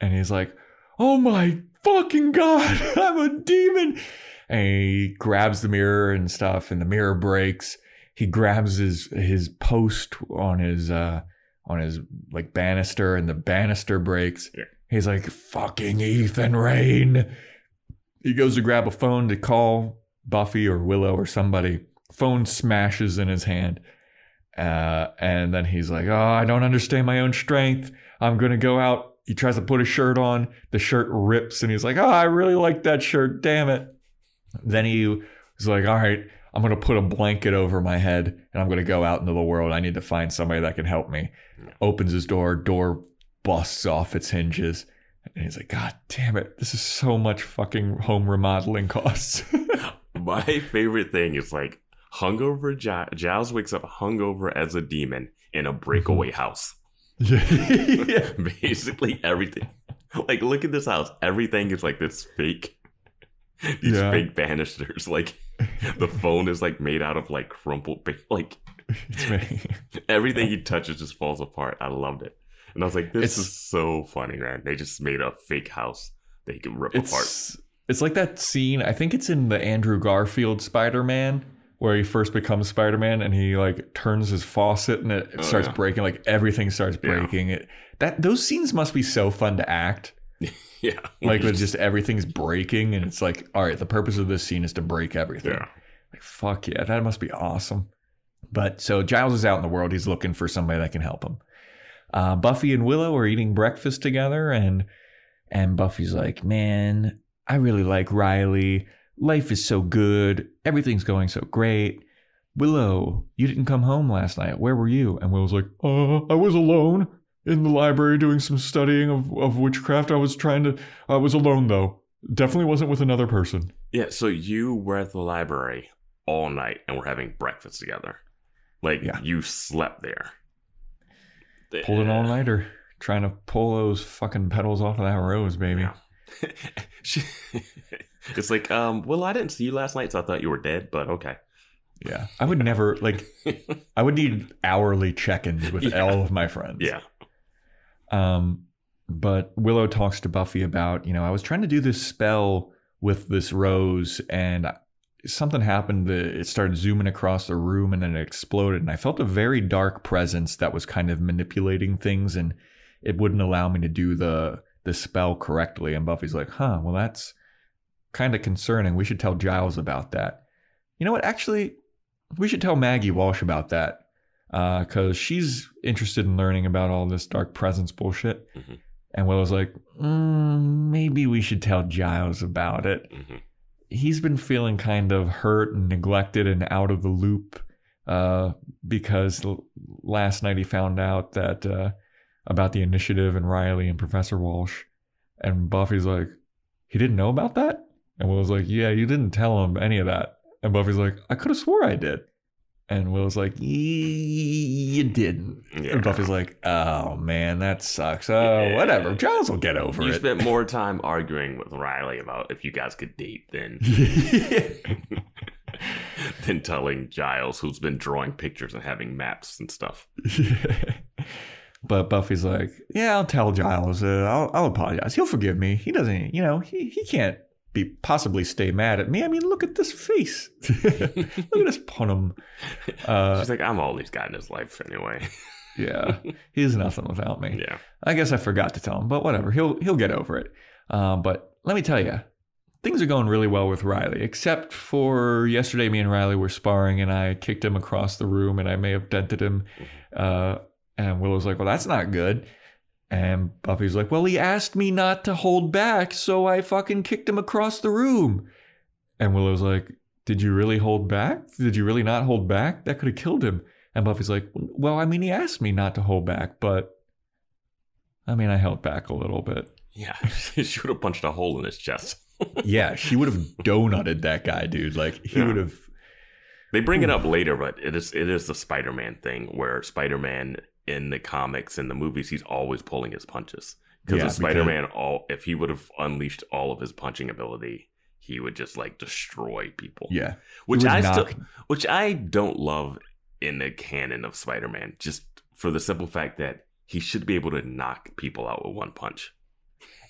and he's like, oh my fucking God, I'm a demon. And he grabs the mirror and stuff, and the mirror breaks. He grabs his his post on his uh on his like banister, and the banister breaks. Yeah. He's like, fucking Ethan Rayne. He goes to grab a phone to call Buffy or Willow or somebody. Phone smashes in his hand. Uh, and then he's like, oh, I don't understand my own strength. I'm going to go out. He tries to put a shirt on. The shirt rips, and he's like, oh, I really like that shirt. Damn it. Then he was like, all right, I'm going to put a blanket over my head, and I'm going to go out into the world. I need to find somebody that can help me. Yeah. Opens his door. Door busts off its hinges. And he's like, God damn it. This is so much fucking home remodeling costs. My favorite thing is like, hungover G- Giles wakes up hungover as a demon in a breakaway house. Yeah. Basically everything. Like, look at this house. Everything is like this fake. These yeah. fake banisters. Like, the phone is like made out of like crumpled paper. Like, everything he touches just falls apart. I loved it. And I was like, this it's, is so funny, man. They just made a fake house that he could rip it's, apart. It's like that scene. I think it's in the Andrew Garfield Spider-Man, where he first becomes Spider-Man and he like turns his faucet and it, it oh, starts yeah. breaking, like everything starts breaking. Yeah. It that those scenes must be so fun to act. Yeah. Like with just everything's breaking, and it's like, all right, the purpose of this scene is to break everything. Yeah. Like, fuck yeah, that must be awesome. But so Giles is out in the world. He's looking for somebody that can help him. Uh, Buffy and Willow are eating breakfast together, and and Buffy's like, man, I really like Riley. Life is so good. Everything's going so great. Willow, you didn't come home last night. Where were you? And Willow's like, uh, I was alone in the library doing some studying of, of witchcraft. I was trying to, I was alone though. Definitely wasn't with another person. Yeah, so you were at the library all night and we're having breakfast together. Like, yeah. You slept there. Pulled an all-nighter. Trying to pull those fucking petals off of that rose, baby. Yeah. she, it's like, um, well, I didn't see you last night, so I thought you were dead, but okay. Yeah. I would never, like, I would need hourly check-ins with yeah. all of my friends. Yeah. Um, but Willow talks to Buffy about, you know, I was trying to do this spell with this rose, and something happened. It started zooming across the room, and then it exploded. And I felt a very dark presence that was kind of manipulating things, and it wouldn't allow me to do the the spell correctly. And Buffy's like, huh, well, that's kind of concerning. We should tell Giles about that. You know what? Actually, we should tell Maggie Walsh about that. Because uh, she's interested in learning about all this dark presence bullshit. Mm-hmm. And Willow's like, mm, maybe we should tell Giles about it. Mm-hmm. He's been feeling kind of hurt and neglected and out of the loop. Uh, because l- last night he found out that... Uh, about the initiative and Riley and Professor Walsh. And Buffy's like, he didn't know about that? And Willow's like, yeah, you didn't tell him any of that. And Buffy's like, I could have swore I did. And Willow's like, you didn't. Yeah. And Buffy's like, oh man, that sucks. Oh, yeah. Whatever, Giles will get over you it. You spent more time arguing with Riley about if you guys could date than, than telling Giles, who's been drawing pictures and having maps and stuff. Yeah. But Buffy's like, yeah, I'll tell Giles. Uh, I'll, I'll apologize. He'll forgive me. He doesn't, you know, he, he can't be possibly stay mad at me. I mean, look at this face. Look at this punum. Uh, She's like, I'm all he's got in his life anyway. Yeah, he's nothing without me. Yeah, I guess I forgot to tell him, but whatever. He'll he'll get over it. Um, but let me tell you, things are going really well with Riley, except for yesterday. Me and Riley were sparring, and I kicked him across the room, and I may have dented him. Uh, And Willow's like, well, that's not good. And Buffy's like, well, he asked me not to hold back, so I fucking kicked him across the room. And Willow's like, did you really hold back? Did you really not hold back? That could have killed him. And Buffy's like, well, I mean, he asked me not to hold back, but I mean, I held back a little bit. Yeah, she would have punched a hole in his chest. Yeah, she would have donutted that guy, dude. Like, he yeah. would have. They bring Ooh. it up later, but it is it is the Spider-Man thing where Spider-Man... in the comics and the movies, he's always pulling his punches. Because yeah, Spider-Man, because... all if he would have unleashed all of his punching ability, he would just like destroy people. Yeah, which I knock... still, which I don't love in the canon of Spider-Man, just for the simple fact that he should be able to knock people out with one punch.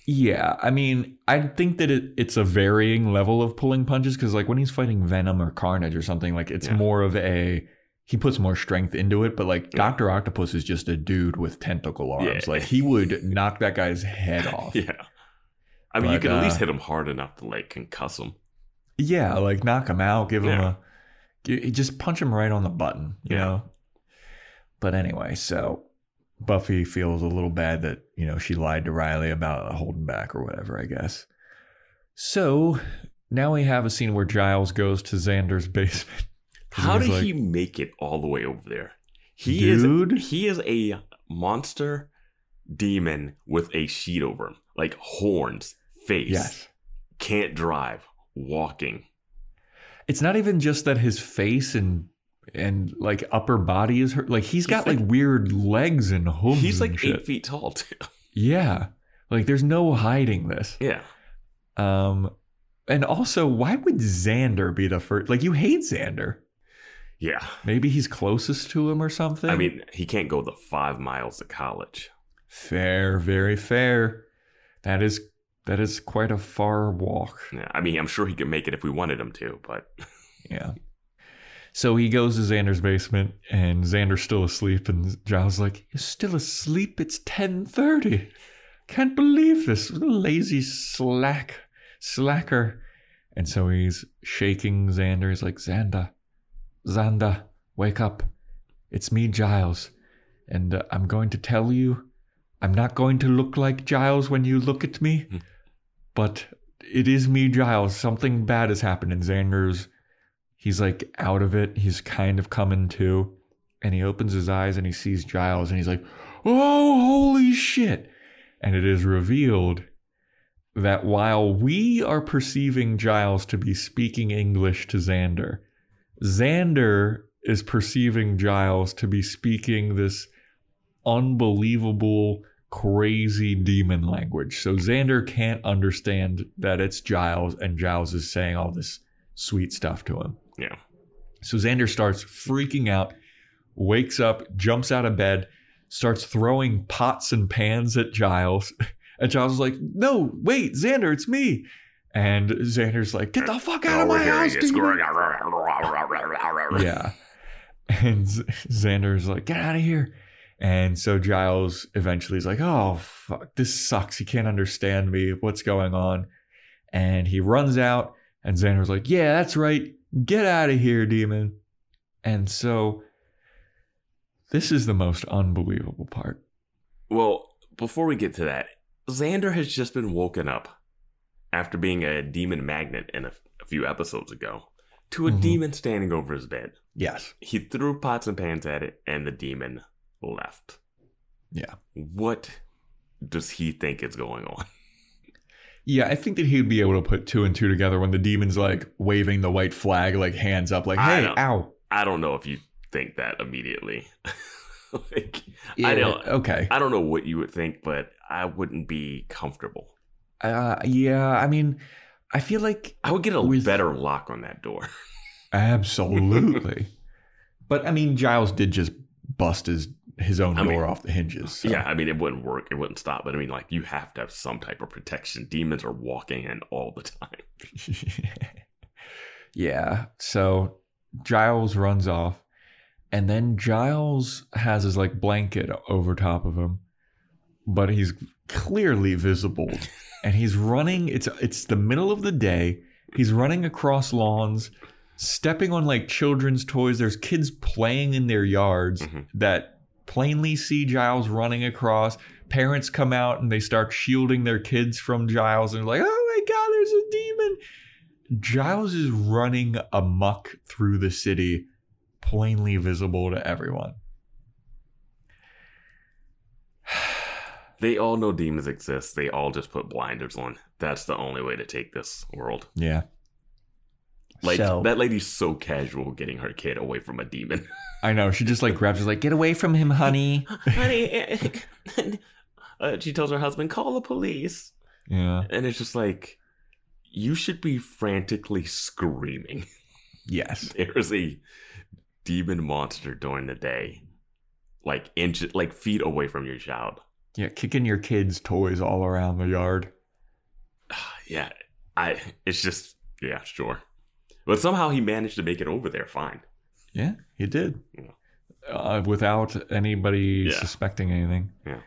Yeah, I mean, I think that it, it's a varying level of pulling punches because, like, when he's fighting Venom or Carnage or something, like it's yeah. more of a. He puts more strength into it, but like yeah. Doctor Octopus is just a dude with tentacle arms. Yeah. Like he would knock that guy's head off. Yeah, I mean but, you can at uh, least hit him hard enough to like concuss him. Yeah, like knock him out, give yeah. him a, just punch him right on the button, you yeah. know. But anyway, so Buffy feels a little bad that you know she lied to Riley about holding back or whatever, I guess. So now we have a scene where Giles goes to Xander's basement. How did like, he make it all the way over there? He dude. is he is a monster demon with a sheet over him, like horns, face, yes. can't drive, walking. It's not even just that his face and and like upper body is hurt. Like he's, he's got like, like weird legs and hooves. He's like and shit. eight feet tall too. Yeah, like there's no hiding this. Yeah. Um, and also, why would Xander be the first? Like you hate Xander. Yeah. Maybe he's closest to him or something. I mean, he can't go the five miles to college. Fair, very fair. That is that is quite a far walk. Yeah, I mean, I'm sure he could make it if we wanted him to, but... yeah. So he goes to Xander's basement, and Xander's still asleep, and Giles is like, you're still asleep? It's ten thirty. Can't believe this. Lazy slack, slacker. And so he's shaking Xander. He's like, Xander, Xander, wake up. It's me, Giles. And uh, I'm going to tell you, I'm not going to look like Giles when you look at me, mm. but it is me, Giles. Something bad has happened. And Xander's, he's like out of it. He's kind of coming to. And he opens his eyes and he sees Giles and he's like, oh, holy shit. And it is revealed that while we are perceiving Giles to be speaking English to Xander, Xander is perceiving Giles to be speaking this unbelievable, crazy demon language. So Xander can't understand that it's Giles and Giles is saying all this sweet stuff to him. Yeah. So Xander starts freaking out, wakes up, jumps out of bed, starts throwing pots and pans at Giles. And Giles is like, no, wait, Xander, it's me. And Xander's like, get the fuck out of my house, dude. Yeah. And Xander's like, get out of here. And so Giles eventually is like, oh, fuck, this sucks. He can't understand me. What's going on? And he runs out. And Xander's like, yeah, that's right. Get out of here, demon. And so this is the most unbelievable part. Well, before we get to that, Xander has just been woken up after being a demon magnet in a, a few episodes ago to a mm-hmm. demon standing over his bed. Yes. He threw pots and pans at it and the demon left. Yeah. What does he think is going on? Yeah, I think that he'd be able to put two and two together when the demon's like waving the white flag, like hands up, like, hey, I ow. I don't know if you think that immediately. Like, yeah, I don't. Okay. I don't know what you would think, but I wouldn't be comfortable. Uh, yeah, I mean, I feel like I would get a with, better lock on that door. Absolutely. But I mean, Giles did just bust his his own I door mean, off the hinges. So. Yeah, I mean, it wouldn't work. It wouldn't stop. But I mean, like, you have to have some type of protection. Demons are walking in all the time. Yeah. So Giles runs off. And then Giles has his like blanket over top of him, but he's clearly visible and he's running. It's it's the middle of the day. He's running across lawns, stepping on like children's toys. There's kids playing in their yards mm-hmm. that plainly see Giles running across. Parents come out and they start shielding their kids from Giles and like, oh my God, there's a demon. Giles is running amok through the city. Plainly visible to everyone. They all know demons exist. They all just put blinders on. That's the only way to take this world. Yeah. Like, so, that lady's so casual getting her kid away from a demon. I know. She just like grabs her like, get away from him, honey. Honey. uh, she tells her husband, call the police. Yeah. And it's just like, you should be frantically screaming. Yes. There's a demon monster during the day, like inch, like feet away from your child. Yeah, kicking your kids' toys all around the yard. Yeah, I. It's just yeah, sure, but somehow he managed to make it over there fine. Yeah, he did, yeah. Uh, without anybody yeah. suspecting anything. Yeah,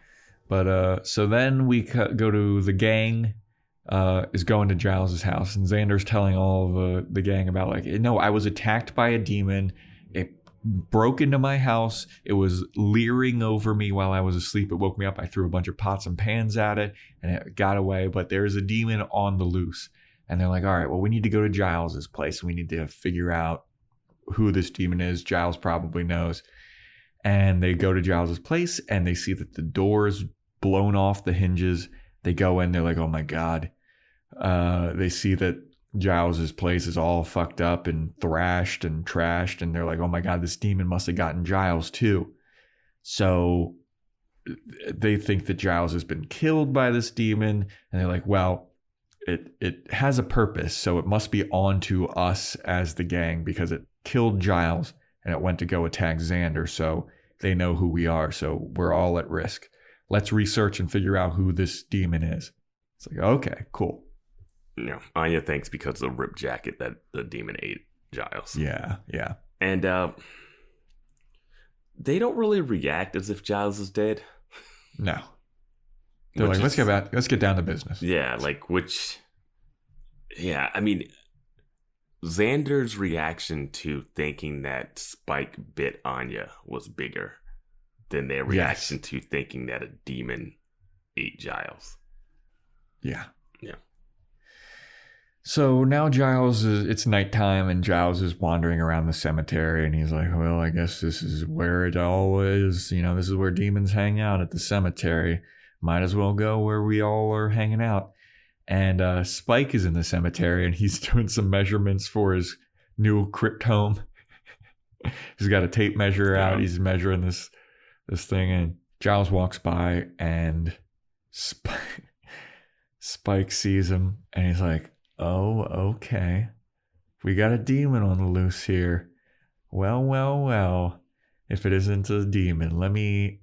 but uh, so then we co- go to the gang. Uh, is going to Giles's house, and Xander's telling all the the gang about like, no, I was attacked by a demon. It broke into my house. It was leering over me while I was asleep. It woke me up. I threw a bunch of pots and pans at it and it got away. But there is a demon on the loose. And they're like, all right, well, we need to go to Giles's place. We need to figure out who this demon is. Giles probably knows. And they go to Giles's place and they see that the door is blown off the hinges. They go in. They're like, oh, my God. Uh, they see that Giles's place is all fucked up and thrashed and trashed, and they're like, oh my God, this demon must have gotten Giles too. So they think that Giles has been killed by this demon, and they're like, well, it it has a purpose, so it must be on to us as the gang because it killed Giles and it went to go attack Xander, so they know who we are, so we're all at risk. Let's research and figure out who this demon is. It's like, okay, cool. No, Anya thinks because of the rip jacket that the demon ate Giles. Yeah, yeah. And uh, they don't really react as if Giles is dead. No. They're which like, is, let's get back, let's get down to business. Yeah, like, which, yeah, I mean, Xander's reaction to thinking that Spike bit Anya was bigger than their reaction yes. to thinking that a demon ate Giles. Yeah. Yeah. So now Giles is, it's nighttime and Giles is wandering around the cemetery and he's like, well, I guess this is where it always, you know, this is where demons hang out, at the cemetery. Might as well go where we all are hanging out. And uh, Spike is in the cemetery and he's doing some measurements for his new crypt home. He's got a tape measure out. Yeah. He's measuring this this thing and Giles walks by and Spike, Spike sees him and he's like, oh, okay. We got a demon on the loose here. Well, well, well. If it isn't a demon, let me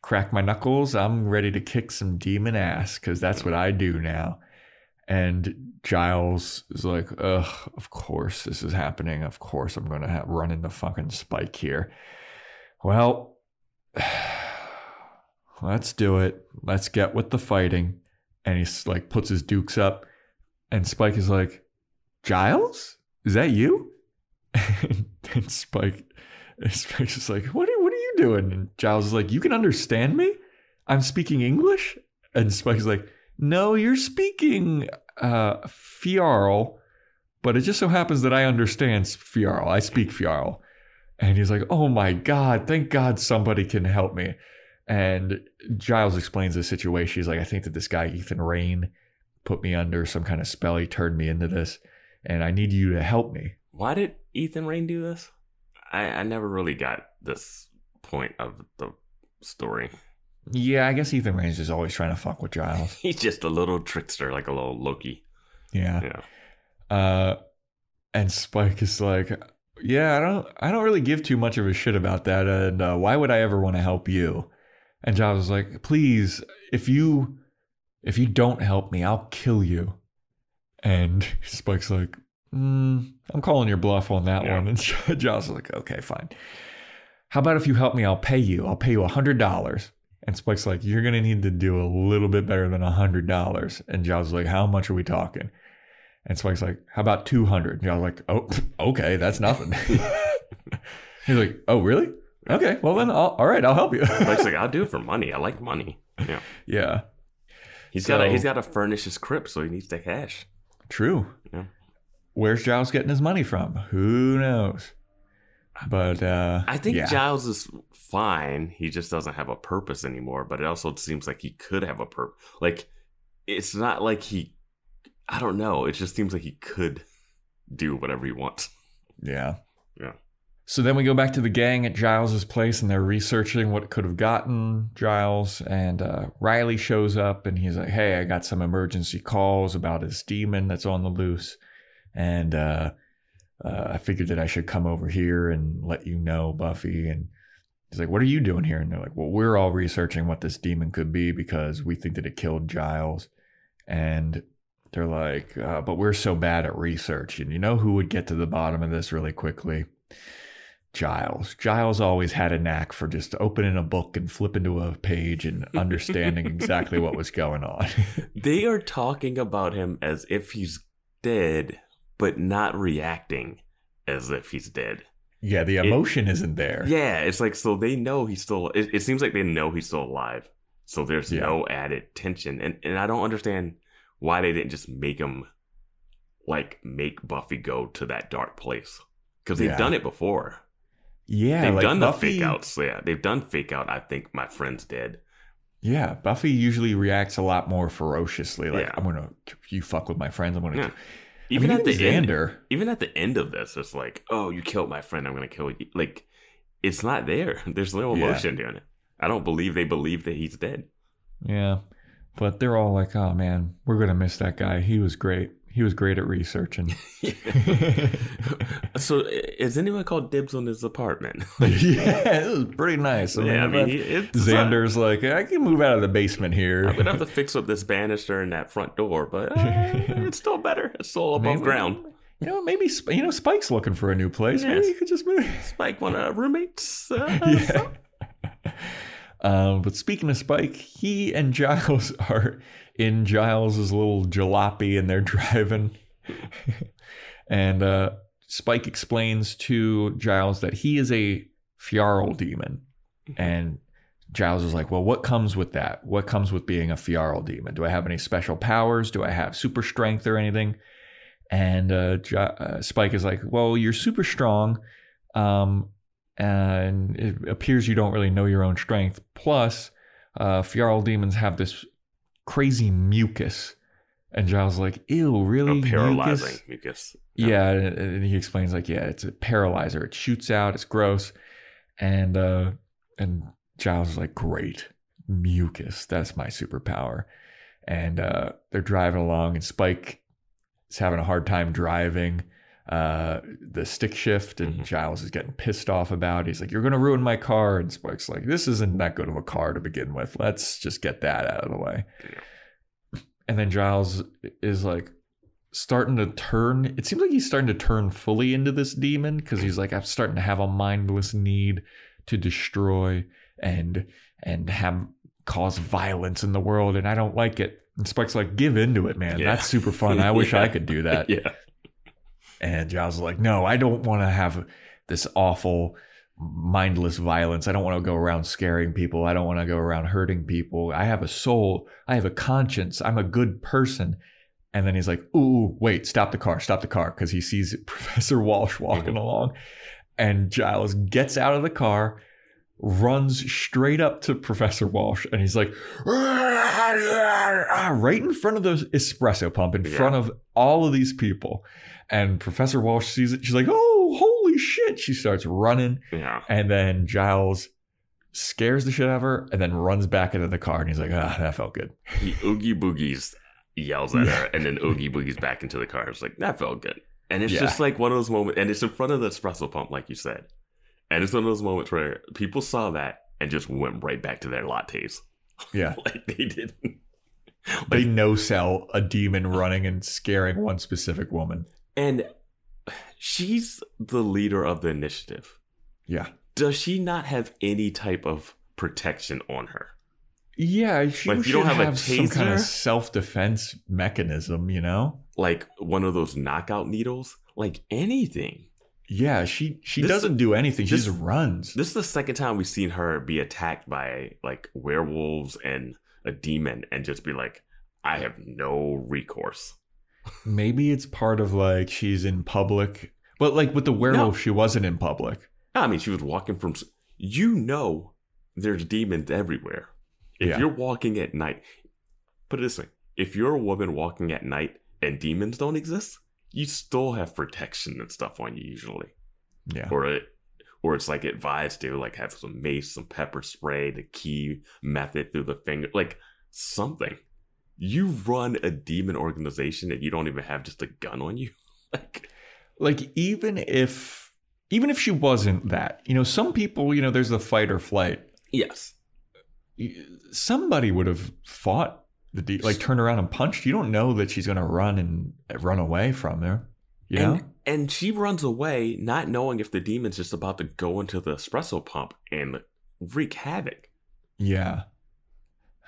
crack my knuckles. I'm ready to kick some demon ass because that's what I do now. And Giles is like, ugh, of course this is happening. Of course I'm going to have run into fucking Spike here. Well, let's do it. Let's get with the fighting. And he's like, puts his dukes up. And Spike is like, Giles, is that you? And then Spike, Spike's just like, what are, what are you doing? And Giles is like, you can understand me? I'm speaking English? And Spike's like, no, you're speaking uh, Fjarl, but it just so happens that I understand Fjarl. I speak Fjarl. And he's like, oh my God, thank God somebody can help me. And Giles explains the situation. He's like, I think that this guy, Ethan Rayne, put me under some kind of spell. He turned me into this, and I need you to help me. Why did Ethan Rayne do this? I, I never really got this point of the story. Yeah, I guess Ethan Rayne's just always trying to fuck with Giles. He's just a little trickster, like a little Loki. Yeah. Yeah. Uh, and Spike is like, yeah, I don't, I don't really give too much of a shit about that, and uh, why would I ever want to help you? And Giles is like, please, if you. If you don't help me, I'll kill you. And Spike's like, mm, I'm calling your bluff on that yeah. one. And Giles is like, okay, fine. How about if you help me, I'll pay you. I'll pay you one hundred dollars. And Spike's like, you're going to need to do a little bit better than one hundred dollars. And Giles is like, how much are we talking? And Spike's like, how about two hundred dollars? And Giles is like, oh, okay, that's nothing. He's like, oh, really? Okay, well then, I'll, all right, I'll help you. Spike's like, I'll do it for money. I like money. Yeah. Yeah. He's so, got he's got to furnish his crypt, so he needs the cash. True. Yeah. Where's Giles getting his money from? Who knows? But uh, I think yeah. Giles is fine. He just doesn't have a purpose anymore. But it also seems like he could have a purpose. Like, it's not like he. I don't know. It just seems like he could do whatever he wants. Yeah. Yeah. So then we go back to the gang at Giles's place and they're researching what could have gotten Giles, and uh, Riley shows up and he's like, hey, I got some emergency calls about this demon that's on the loose, and uh, uh, I figured that I should come over here and let you know, Buffy. And he's like, what are you doing here? And they're like, well, we're all researching what this demon could be because we think that it killed Giles. And they're like, uh, but we're so bad at research, and you know who would get to the bottom of this really quickly? Giles. Giles always had a knack for just opening a book and flipping to a page and understanding exactly what was going on. They are talking about him as if he's dead, but not reacting as if he's dead. Yeah, the emotion it, isn't there. Yeah, it's like, so they know he's still, it, it seems like they know he's still alive. So there's yeah. no added tension. And, and I don't understand why they didn't just make him, like, make Buffy go to that dark place. Because they've yeah. done it before. Yeah, they've like done the Buffy, fake outs. Yeah, they've done fake out. I think my friend's dead. Yeah, Buffy usually reacts a lot more ferociously. Like, yeah. I'm gonna, you fuck with my friends, I'm gonna. Yeah. Even I mean, at even the Xander, end, even at the end of this, it's like, oh, you killed my friend, I'm gonna kill you. Like, it's not there. There's no emotion yeah. doing it. I don't believe they believe that he's dead. Yeah, but they're all like, oh man, we're gonna miss that guy. He was great. He was great at researching. So is anyone called dibs on his apartment? Yeah, it was pretty nice. I mean, yeah, I mean, he, it's Xander's not, like, I can move out of the basement here. I'm going to have to fix up this banister and that front door, but uh, it's still better. It's still above maybe, ground. You know, maybe, you know, Spike's looking for a new place. Yes. Maybe you could just move. Spike, one of our roommates. Uh, yeah. Um, but speaking of Spike, he and Giles are in Giles's little jalopy and they're driving. And uh, Spike explains to Giles that he is a Fjarl demon. And Giles is like, well, what comes with that? What comes with being a Fjarl demon? Do I have any special powers? Do I have super strength or anything? And uh, G- uh, Spike is like, well, you're super strong. Um, and it appears you don't really know your own strength. Plus, uh, Fjarl demons have this crazy mucus. And Giles is like, ew, really? A paralyzing mucus? mucus. No. Yeah. And he explains like, yeah, it's a paralyzer. It shoots out. It's gross. And, uh, and Giles is like, great, mucus. That's my superpower. And uh, they're driving along, and Spike is having a hard time driving uh, the stick shift, and mm-hmm. Giles is getting pissed off about it. He's like, you're going to ruin my car. And Spike's like, this isn't that good of a car to begin with. Let's just get that out of the way. Yeah. And then Giles is like starting to turn. It seems like he's starting to turn fully into this demon, because he's like, I'm starting to have a mindless need to destroy and and have cause violence in the world, and I don't like it. And Spike's like, give into it, man. Yeah. That's super fun. I wish yeah. I could do that. Yeah. And Giles is like, no, I don't want to have this awful mindless violence. I don't want to go around scaring people. I don't want to go around hurting people. I have a soul. I have a conscience. I'm a good person. And then he's like, ooh, wait, stop the car, stop the car, because he sees Professor Walsh walking mm-hmm. along. And Giles gets out of the car, runs straight up to Professor Walsh, and he's like, right in front of the espresso pump, in yeah. front of all of these people. And Professor Walsh sees it. She's like, oh, holy shit. She starts running. Yeah. And then Giles scares the shit out of her and then runs back into the car. And he's like, ah, that felt good. He oogie boogies, yells at yeah. her, and then oogie boogies back into the car. It's like, that felt good. And it's yeah. just like one of those moments, and it's in front of the espresso pump, like you said. And it's one of those moments where people saw that and just went right back to their lattes. Yeah. Like they didn't. Like, they no-sell a demon running and scaring one specific woman. And she's the leader of the initiative. Yeah. Does she not have any type of protection on her? Yeah, she like, you don't have, have a taser? Some kind of self-defense mechanism, you know? Like one of those knockout needles, like anything. Yeah, she she this, doesn't do anything. She this, just runs. This is the second time we've seen her be attacked by like werewolves and a demon and just be like, I have no recourse. Maybe it's part of like she's in public. But like with the werewolf, no. she wasn't in public. No, I mean, she was walking from, you know, there's demons everywhere. If yeah. you're walking at night, put it this way, if you're a woman walking at night and demons don't exist, you still have protection and stuff on you usually. Yeah. Or it, or it's like advised to like have some mace, some pepper spray, the key method through the finger, like something. You run a demon organization and you don't even have just a gun on you. like, like even if, even if she wasn't that, you know, some people, you know, there's the fight or flight. Yes. Somebody would have fought the de- like turned around and punched. You don't know that she's going to run and run away from there. You know? And, and she runs away not knowing if the demon's just about to go into the espresso pump and wreak havoc. Yeah.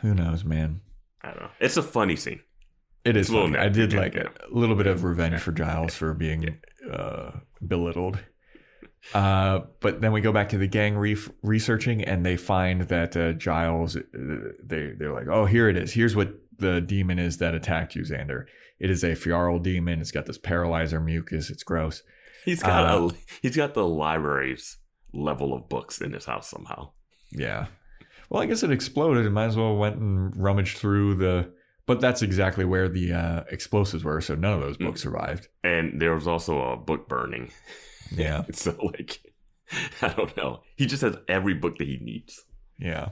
Who knows, man? I don't know. It's a funny scene. It is funny. I did like it. A little bit of revenge for Giles for being uh, belittled. Uh, but then we go back to the gang re- researching, and they find that uh, Giles, uh, they, they're like, oh, here it is. Here's what the demon is that attacked you, Xander. It is a Fjarl demon. It's got this paralyzer mucus. It's gross. He's got uh, a, he's got the library's level of books in his house somehow. Yeah. Well, I guess it exploded. It might as well went and rummaged through the... But that's exactly where the uh, explosives were, so none of those books survived. And there was also a book burning. Yeah. So, like, I don't know. He just has every book that he needs. Yeah.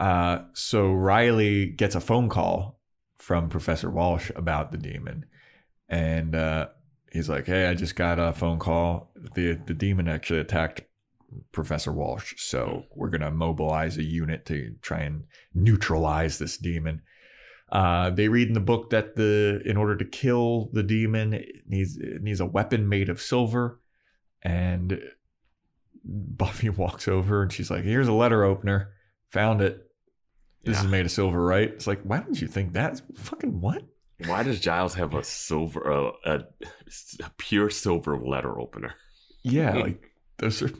Uh, so Riley gets a phone call from Professor Walsh about the demon. And uh, he's like, hey, I just got a phone call. The, the demon actually attacked Professor Walsh. So we're going to mobilize a unit to try and neutralize this demon. Uh, they read in the book that the in order to kill the demon, it needs, it needs a weapon made of silver. And Buffy walks over and she's like, here's a letter opener. Found it. This yeah. is made of silver, right? It's like, why didn't you think that? Fucking what? Why does Giles have a silver, uh, a, a pure silver letter opener? Yeah, like those are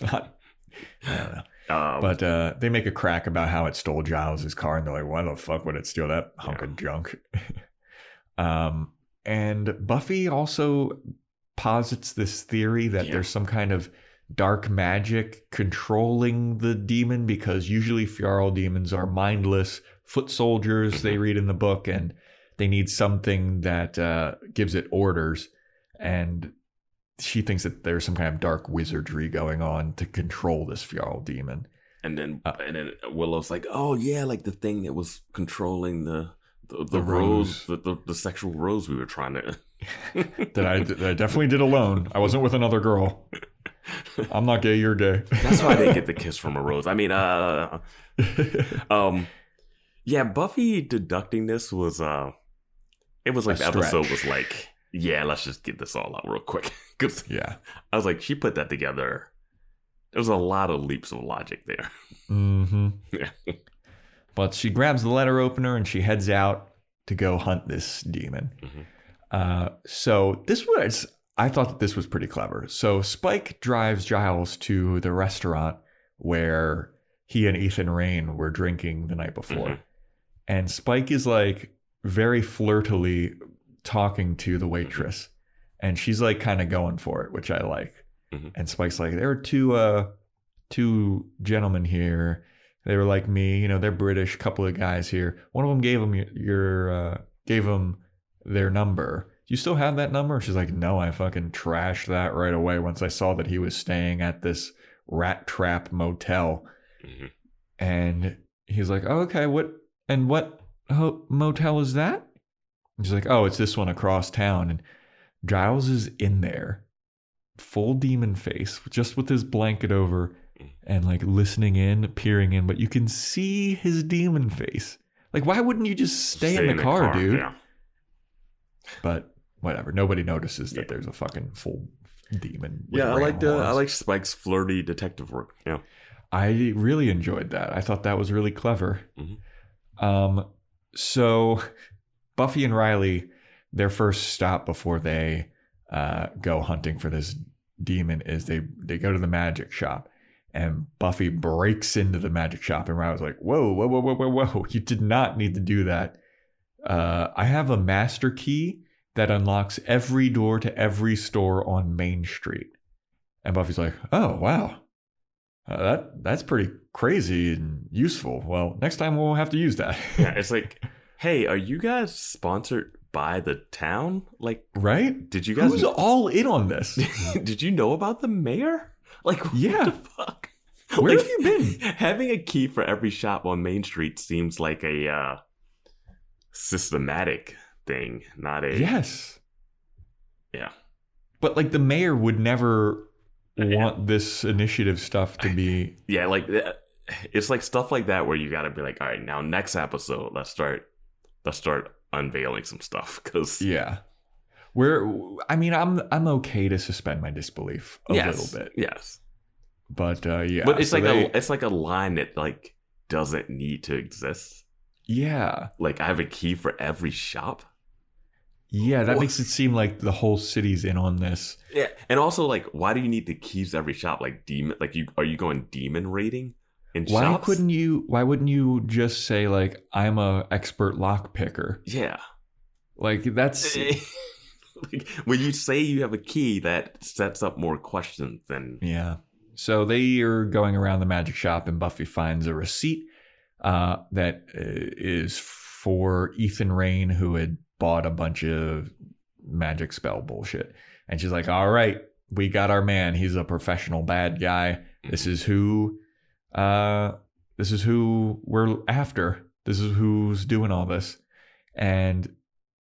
not. I don't know. Um, but uh, they make a crack about how it stole Giles's car, and they're like, "Why the fuck would it steal that hunk yeah. of junk?" um, and Buffy also posits this theory that yeah. there's some kind of dark magic controlling the demon, because usually Fjarl demons are mindless foot soldiers. They read in the book, and they need something that uh, gives it orders, and she thinks that there's some kind of dark wizardry going on to control this Fjarl demon. And then uh, and then Willow's like, oh yeah, like the thing that was controlling the the, the, the rose, rose. The, the, the sexual rose we were trying to... that, I, that I definitely did alone. I wasn't with another girl. I'm not gay, you're gay. That's why they get the kiss from a rose. I mean, uh... um, yeah, Buffy deducting this was... uh, It was like the episode was like... yeah, let's just get this all out real quick. Yeah, I was like, she put that together. There was a lot of leaps of logic there. Mm-hmm. Yeah. But she grabs the letter opener and she heads out to go hunt this demon. Mm-hmm. Uh, so this was, I thought that this was pretty clever. So Spike drives Giles to the restaurant where he and Ethan Rayne were drinking the night before. Mm-hmm. And Spike is like very flirtily talking to the waitress, mm-hmm. and she's like kind of going for it, which I like. Mm-hmm. And Spike's like, there are two uh two gentlemen here, they were like me, you know, they're British, couple of guys here, one of them gave them your, your uh gave them their number, do you still have that number? She's like, no, I fucking trashed that right away once I saw that he was staying at this rat trap motel. Mm-hmm. And he's like, oh, okay, what and what ho- motel is that? She's like, oh, it's this one across town. And Giles is in there, full demon face, just with his blanket over and like listening in, peering in. But you can see his demon face. Like, why wouldn't you just stay, stay in, the, in the car, car dude? Yeah. But whatever. Nobody notices that yeah. there's a fucking full demon. Yeah, I like the, I like Spike's flirty detective work. Yeah, I really enjoyed that. I thought that was really clever. Mm-hmm. Um, so... Buffy and Riley, their first stop before they uh, go hunting for this demon is they, they go to the magic shop, and Buffy breaks into the magic shop, and Riley's like, whoa, whoa, whoa, whoa, whoa, whoa. You did not need to do that. Uh, I have a master key that unlocks every door to every store on Main Street. And Buffy's like, oh, wow. Uh, that that's pretty crazy and useful. Well, next time we'll have to use that. Yeah, it's like... hey, are you guys sponsored by the town? Like, right? Did you guys? Who's all in on this? Did you know about the mayor? Like, what yeah. the fuck? Where like, have you been? Having a key for every shop on Main Street seems like a uh, systematic thing, not a yes. Yeah, but like the mayor would never yeah. want this initiative stuff to be yeah, like it's like stuff like that where you got to be like, all right, now next episode, let's start. Let's start unveiling some stuff, because yeah, we're. I mean, I'm I'm okay to suspend my disbelief a yes, little bit. Yes, but uh, yeah, but it's so like they, a it's like a line that like doesn't need to exist. Yeah, like I have a key for every shop. Yeah, that what? makes it seem like the whole city's in on this. Yeah, and also like, why do you need the keys to every shop? Like demon, like you are you going demon raiding? Why shops? couldn't you? Why wouldn't you just say like, I'm a expert lock picker? Yeah, like that's like, when you say you have a key that sets up more questions than yeah. So they are going around the magic shop, and Buffy finds a receipt uh, that is for Ethan Rayne, who had bought a bunch of magic spell bullshit, and she's like, "All right, we got our man. He's a professional bad guy. This is who." Uh, this is who we're after. This is who's doing all this. And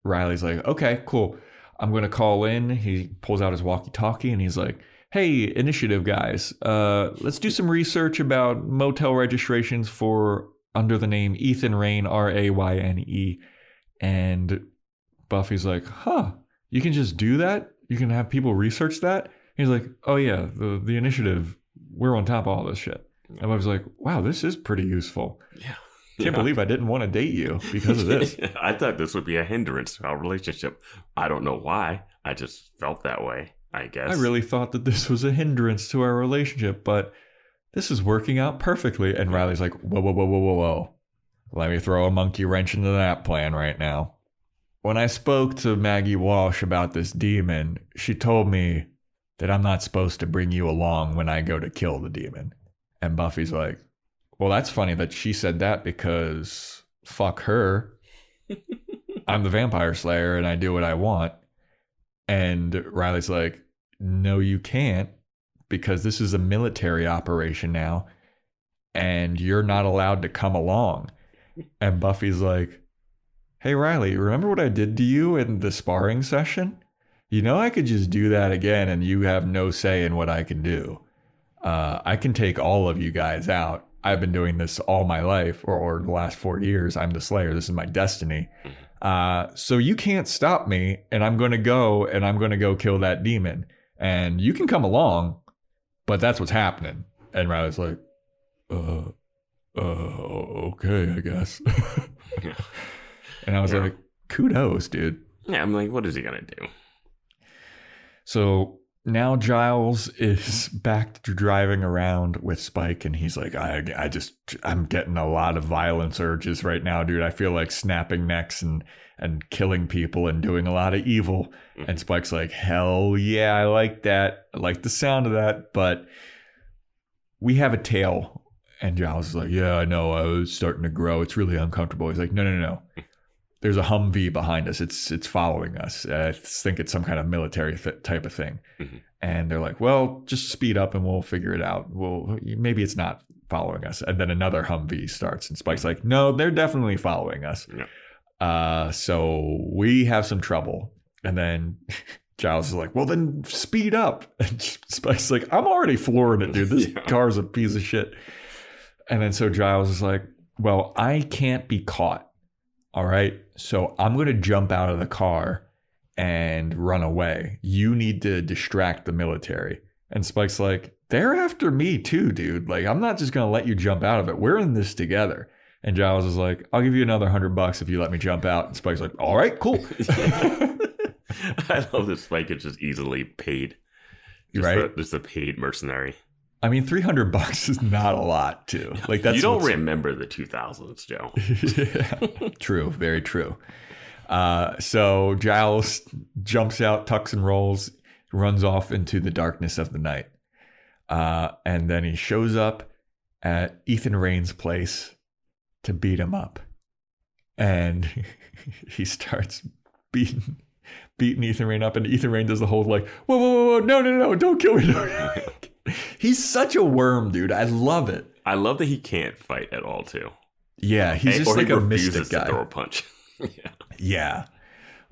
Riley's like, okay, cool. I'm going to call in. He pulls out his walkie-talkie and he's like, hey, initiative guys, uh, let's do some research about motel registrations for under the name Ethan Rayne, R A Y N E. And Buffy's like, huh, you can just do that? You can have people research that? He's like, oh yeah, the, the initiative, we're on top of all this shit. And I was like, wow, this is pretty useful. Yeah. Can't yeah. believe I didn't want to date you because of this. I thought this would be a hindrance to our relationship. I don't know why. I just felt that way, I guess. I really thought that this was a hindrance to our relationship, but this is working out perfectly. And Riley's like, whoa, whoa, whoa, whoa, whoa, whoa. Let me throw a monkey wrench into that plan right now. When I spoke to Maggie Walsh about this demon, she told me that I'm not supposed to bring you along when I go to kill the demon. And Buffy's like, well, that's funny that she said that because fuck her. I'm the vampire slayer and I do what I want. And Riley's like, no, you can't, because this is a military operation now and you're not allowed to come along. And Buffy's like, hey, Riley, remember what I did to you in the sparring session? You know, I could just do that again and you have no say in what I can do. Uh, I can take all of you guys out. I've been doing this all my life, or, or the last four years. I'm the Slayer. This is my destiny. Uh, so you can't stop me, and I'm going to go, and I'm going to go kill that demon. And you can come along, but that's what's happening. And Riley's like, uh, uh, okay, I guess. yeah. And I was yeah. like, kudos, dude. Yeah, I'm like, what is he going to do? So now Giles is back to driving around with Spike, and he's like, I, I just, I'm getting a lot of violence urges right now, dude. I feel like snapping necks and, and killing people and doing a lot of evil. And Spike's like, hell yeah, I like that. I like the sound of that, but we have a tail. And Giles is like, yeah, I know. I was starting to grow. It's really uncomfortable. He's like, no, no, no. There's a Humvee behind us. It's it's following us. I think it's some kind of military th- type of thing. Mm-hmm. And they're like, well, just speed up and we'll figure it out. Well, maybe it's not following us. And then another Humvee starts. And Spike's like, no, they're definitely following us. Yeah. Uh, so we have some trouble. And then Giles is like, well, then speed up. And Spike's like, I'm already flooring it, dude. This yeah. car's a piece of shit. And then so Giles is like, well, I can't be caught. All right, so I'm going to jump out of the car and run away. You need to distract the military. And Spike's like, they're after me too, dude. Like, I'm not just going to let you jump out of it. We're in this together. And Giles is like, I'll give you another hundred bucks if you let me jump out. And Spike's like, all right, cool. I love that Spike is just easily paid. Just right? A, just a paid mercenary. I mean, three hundred bucks is not a lot, too. Like that's You don't remember the two thousands, Joe. yeah, true. Very true. Uh, so Giles jumps out, tucks and rolls, runs off into the darkness of the night. Uh, and then he shows up at Ethan Rayne's place to beat him up. And he starts beating beating Ethan Rayne up. And Ethan Rayne does the whole like, whoa, whoa, whoa, whoa, no, no, no, don't kill me. No, no, no. He's such a worm, dude. I love it. I love that he can't fight at all, too. Yeah, he's just like a mystic guy. Or he refuses to throw a punch. yeah. yeah.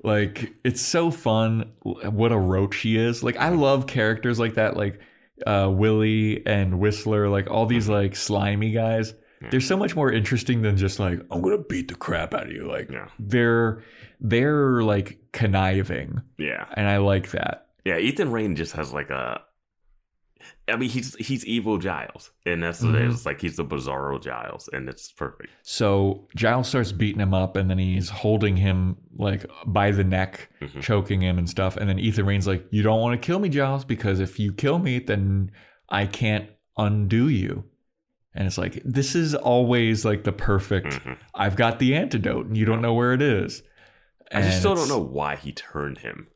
Like, it's so fun what a roach he is. Like, I love characters like that, like uh, Willie and Whistler, like all these like slimy guys. Yeah. They're so much more interesting than just like, I'm going to beat the crap out of you. Like, yeah. they're, they're like conniving. Yeah. And I like that. Yeah, Ethan Rayne just has like a... I mean, he's he's evil Giles, and that's what mm-hmm. it is. Like, he's the bizarro Giles, and it's perfect. So Giles starts beating him up, and then he's holding him like by the neck, mm-hmm. choking him and stuff. And then Ethan Rayne's like, you don't want to kill me, Giles, because if you kill me, then I can't undo you. And it's like, this is always like the perfect, mm-hmm. I've got the antidote, and you don't know where it is. And I just still don't know why he turned him.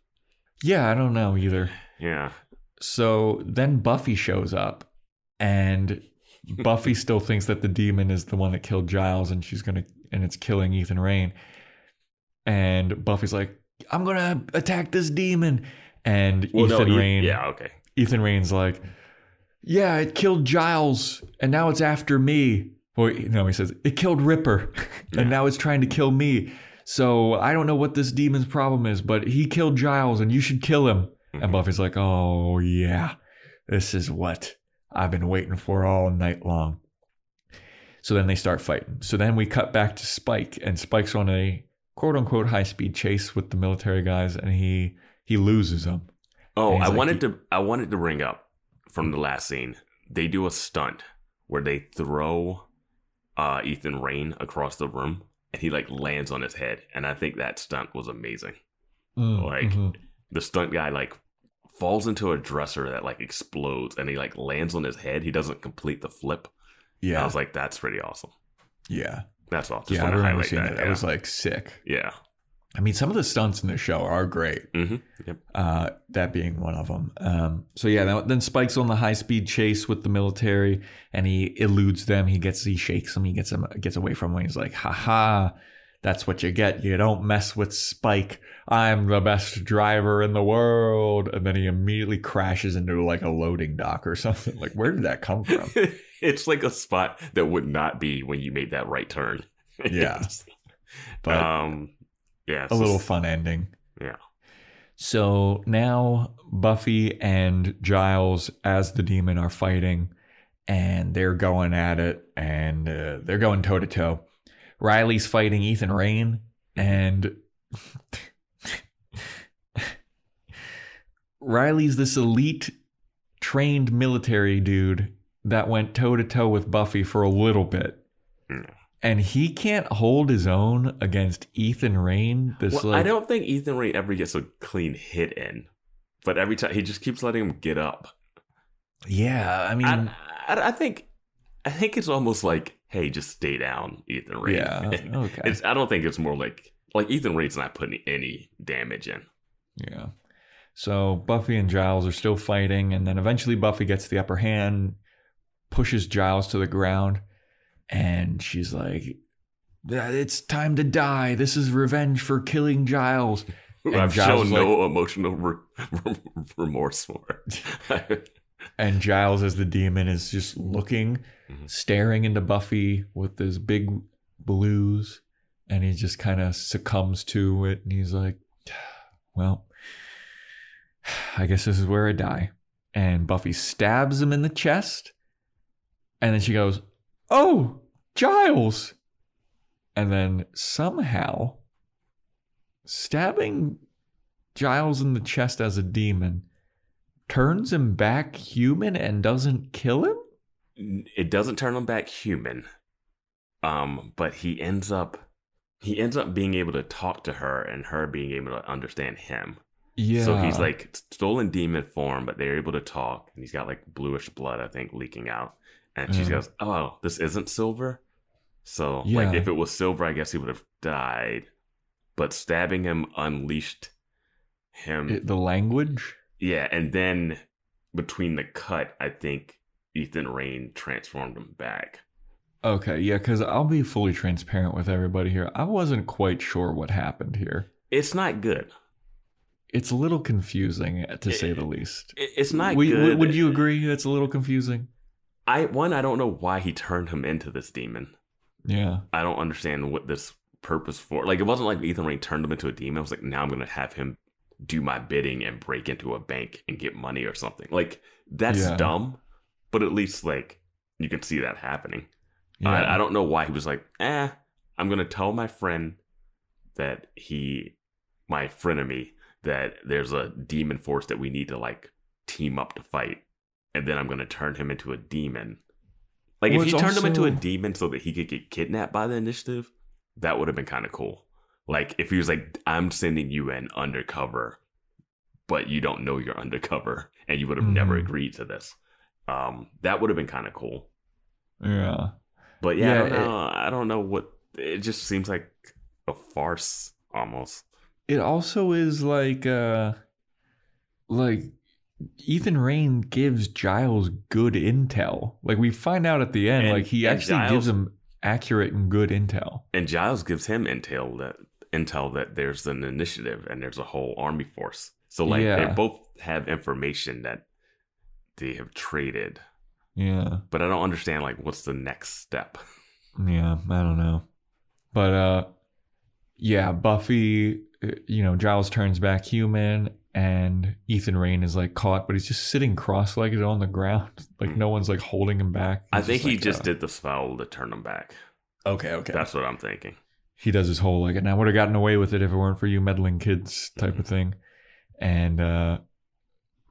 Yeah, I don't know either. Yeah. So then Buffy shows up, and Buffy still thinks that the demon is the one that killed Giles, and she's gonna and it's killing Ethan Rayne. And Buffy's like, "I'm gonna attack this demon," and well, Ethan no, Rayne, yeah, okay. Ethan Rayne's like, "Yeah, it killed Giles, and now it's after me." Well, no, he says it killed Ripper, and yeah. now it's trying to kill me. So I don't know what this demon's problem is, but he killed Giles, and you should kill him. And Buffy's like, oh, yeah, this is what I've been waiting for all night long. So then they start fighting. So then we cut back to Spike, and Spike's on a quote unquote high speed chase with the military guys, and he he loses them. Oh, I like, wanted to I wanted to bring up from the last scene. They do a stunt where they throw uh, Ethan Rayne across the room, and he like lands on his head. And I think that stunt was amazing. Mm, like mm-hmm. the stunt guy like falls into a dresser that like explodes, and he like lands on his head. He doesn't complete the flip. Yeah, and I was like, that's pretty awesome. Yeah, that's all. Just yeah, want to highlight that. That yeah. was like sick. Yeah. I mean, some of the stunts in the show are great. Mm-hmm. Yep. Uh, that being one of them. Um, so yeah, that, then Spike's on the high-speed chase with the military, and he eludes them. He gets, he shakes them. He gets them, gets away from them. He's like, "Ha ha, that's what you get. You don't mess with Spike. I'm the best driver in the world." And then he immediately crashes into like a loading dock or something. Like, where did that come from? It's like a spot that would not be when you made that right turn. Yeah, but. Um, Yeah, a little just, fun ending. Yeah. So now Buffy and Giles as the demon are fighting, and they're going at it, and uh, they're going toe to toe. Riley's fighting Ethan Rayne, and Riley's this elite trained military dude that went toe to toe with Buffy for a little bit. Mm. And he can't hold his own against Ethan Rayne. This well, like, I don't think Ethan Rayne ever gets a clean hit in. But every time, he just keeps letting him get up. Yeah, I mean... I, I, I think I think it's almost like, hey, just stay down, Ethan Rayne. Yeah, and okay. It's, I don't think it's more like... Like, Ethan Rayne's not putting any damage in. Yeah. So, Buffy and Giles are still fighting. And then eventually Buffy gets the upper hand, pushes Giles to the ground. And she's like, "It's time to die. This is revenge for killing Giles." And I've Giles shown no like, emotional re- re- remorse for it. And Giles, as the demon, is just looking, mm-hmm. staring into Buffy with his big blues. And he just kind of succumbs to it. And he's like, "Well, I guess this is where I die." And Buffy stabs him in the chest. And then she goes, "Oh, Giles!" And then somehow, stabbing Giles in the chest as a demon turns him back human and doesn't kill him? It doesn't turn him back human. Um, but he ends up he ends up being able to talk to her and her being able to understand him. Yeah. So he's like stolen demon form, but they're able to talk, and he's got like bluish blood, I think, leaking out. And she mm. goes, "Oh, this isn't silver." So, yeah. like, if it was silver, I guess he would have died. But stabbing him unleashed him. It, the language? Yeah. And then between the cut, I think Ethan Rayne transformed him back. Okay. Yeah. Because I'll be fully transparent with everybody here. I wasn't quite sure what happened here. It's not good. It's a little confusing, to it, say the least. It, it's not we, good. Would you agree that's a little confusing? I one, I don't know why he turned him into this demon. Yeah. I don't understand what this purpose for. Like, it wasn't like Ethan Rayne turned him into a demon. I was like, now I'm going to have him do my bidding and break into a bank and get money or something. Like, that's yeah. dumb, but at least, like, you can see that happening. Yeah. I, I don't know why he was like, eh, I'm going to tell my friend that he, my frenemy, that there's a demon force that we need to, like, team up to fight. And then I'm going to turn him into a demon. Like, well, if you turned also... him into a demon so that he could get kidnapped by the Initiative, that would have been kind of cool. Like, if he was like, I'm sending you in undercover, but you don't know you're undercover, and you would have mm. never agreed to this. Um, that would have been kind of cool. Yeah. But yeah, yeah I, don't it, know, I don't know what... It just seems like a farce, almost. It also is like... Uh, like... Ethan Rayne gives Giles good intel. Like, we find out at the end, and, like, he actually Giles, gives him accurate and good intel. And Giles gives him intel that intel that there's an Initiative and there's a whole army force. So, like, yeah. they both have information that they have traded. Yeah. But I don't understand, like, what's the next step. Yeah, I don't know. But, uh, yeah, Buffy, you know, Giles turns back human. And Ethan Rayne is like caught, but he's just sitting cross-legged on the ground. Like, no one's like holding him back. He's I think just, he like, just uh, did the spell to turn him back. Okay, okay. That's what I'm thinking. He does his whole like, and I would have gotten away with it if it weren't for you meddling kids type mm-hmm. of thing. And uh,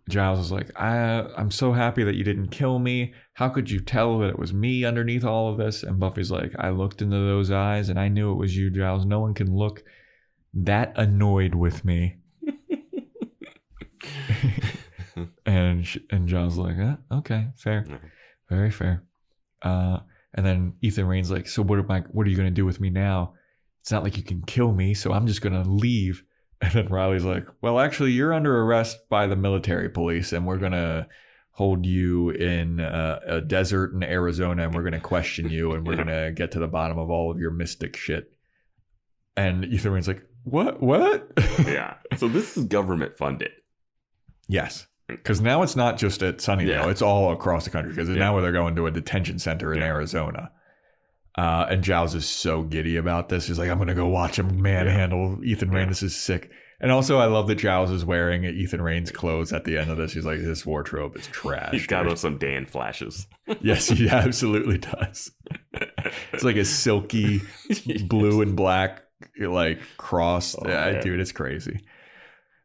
Giles is like, I, I'm so happy that you didn't kill me. How could you tell that it was me underneath all of this? And Buffy's like, I looked into those eyes and I knew it was you, Giles. No one can look that annoyed with me. and she, and Giles like, eh, okay, fair. Very fair. Uh, and then Ethan Rayne's like, so what am I, what are you going to do with me now? It's not like you can kill me, so I'm just going to leave. And then Riley's like, well, actually, you're under arrest by the military police, and we're going to hold you in a, a desert in Arizona, and we're going to question you, and we're yeah. going to get to the bottom of all of your mystic shit. And Ethan Rayne's like, what? What? Yeah. So this is government funded. Yes. Because now it's not just at Sunnydale. Yeah. It's all across the country, because yeah. now they're going to a detention center in yeah. Arizona. Uh, and Giles is so giddy about this. He's like, I'm going to go watch him manhandle yeah. Ethan Rayne. Yeah. This is sick. And also, I love that Giles is wearing Ethan Rayne's clothes at the end of this. He's like, this wardrobe is trash. He's got right? some Dan flashes. Yes, he absolutely does. It's like a silky blue and black like cross. Oh, yeah, dude, it's crazy.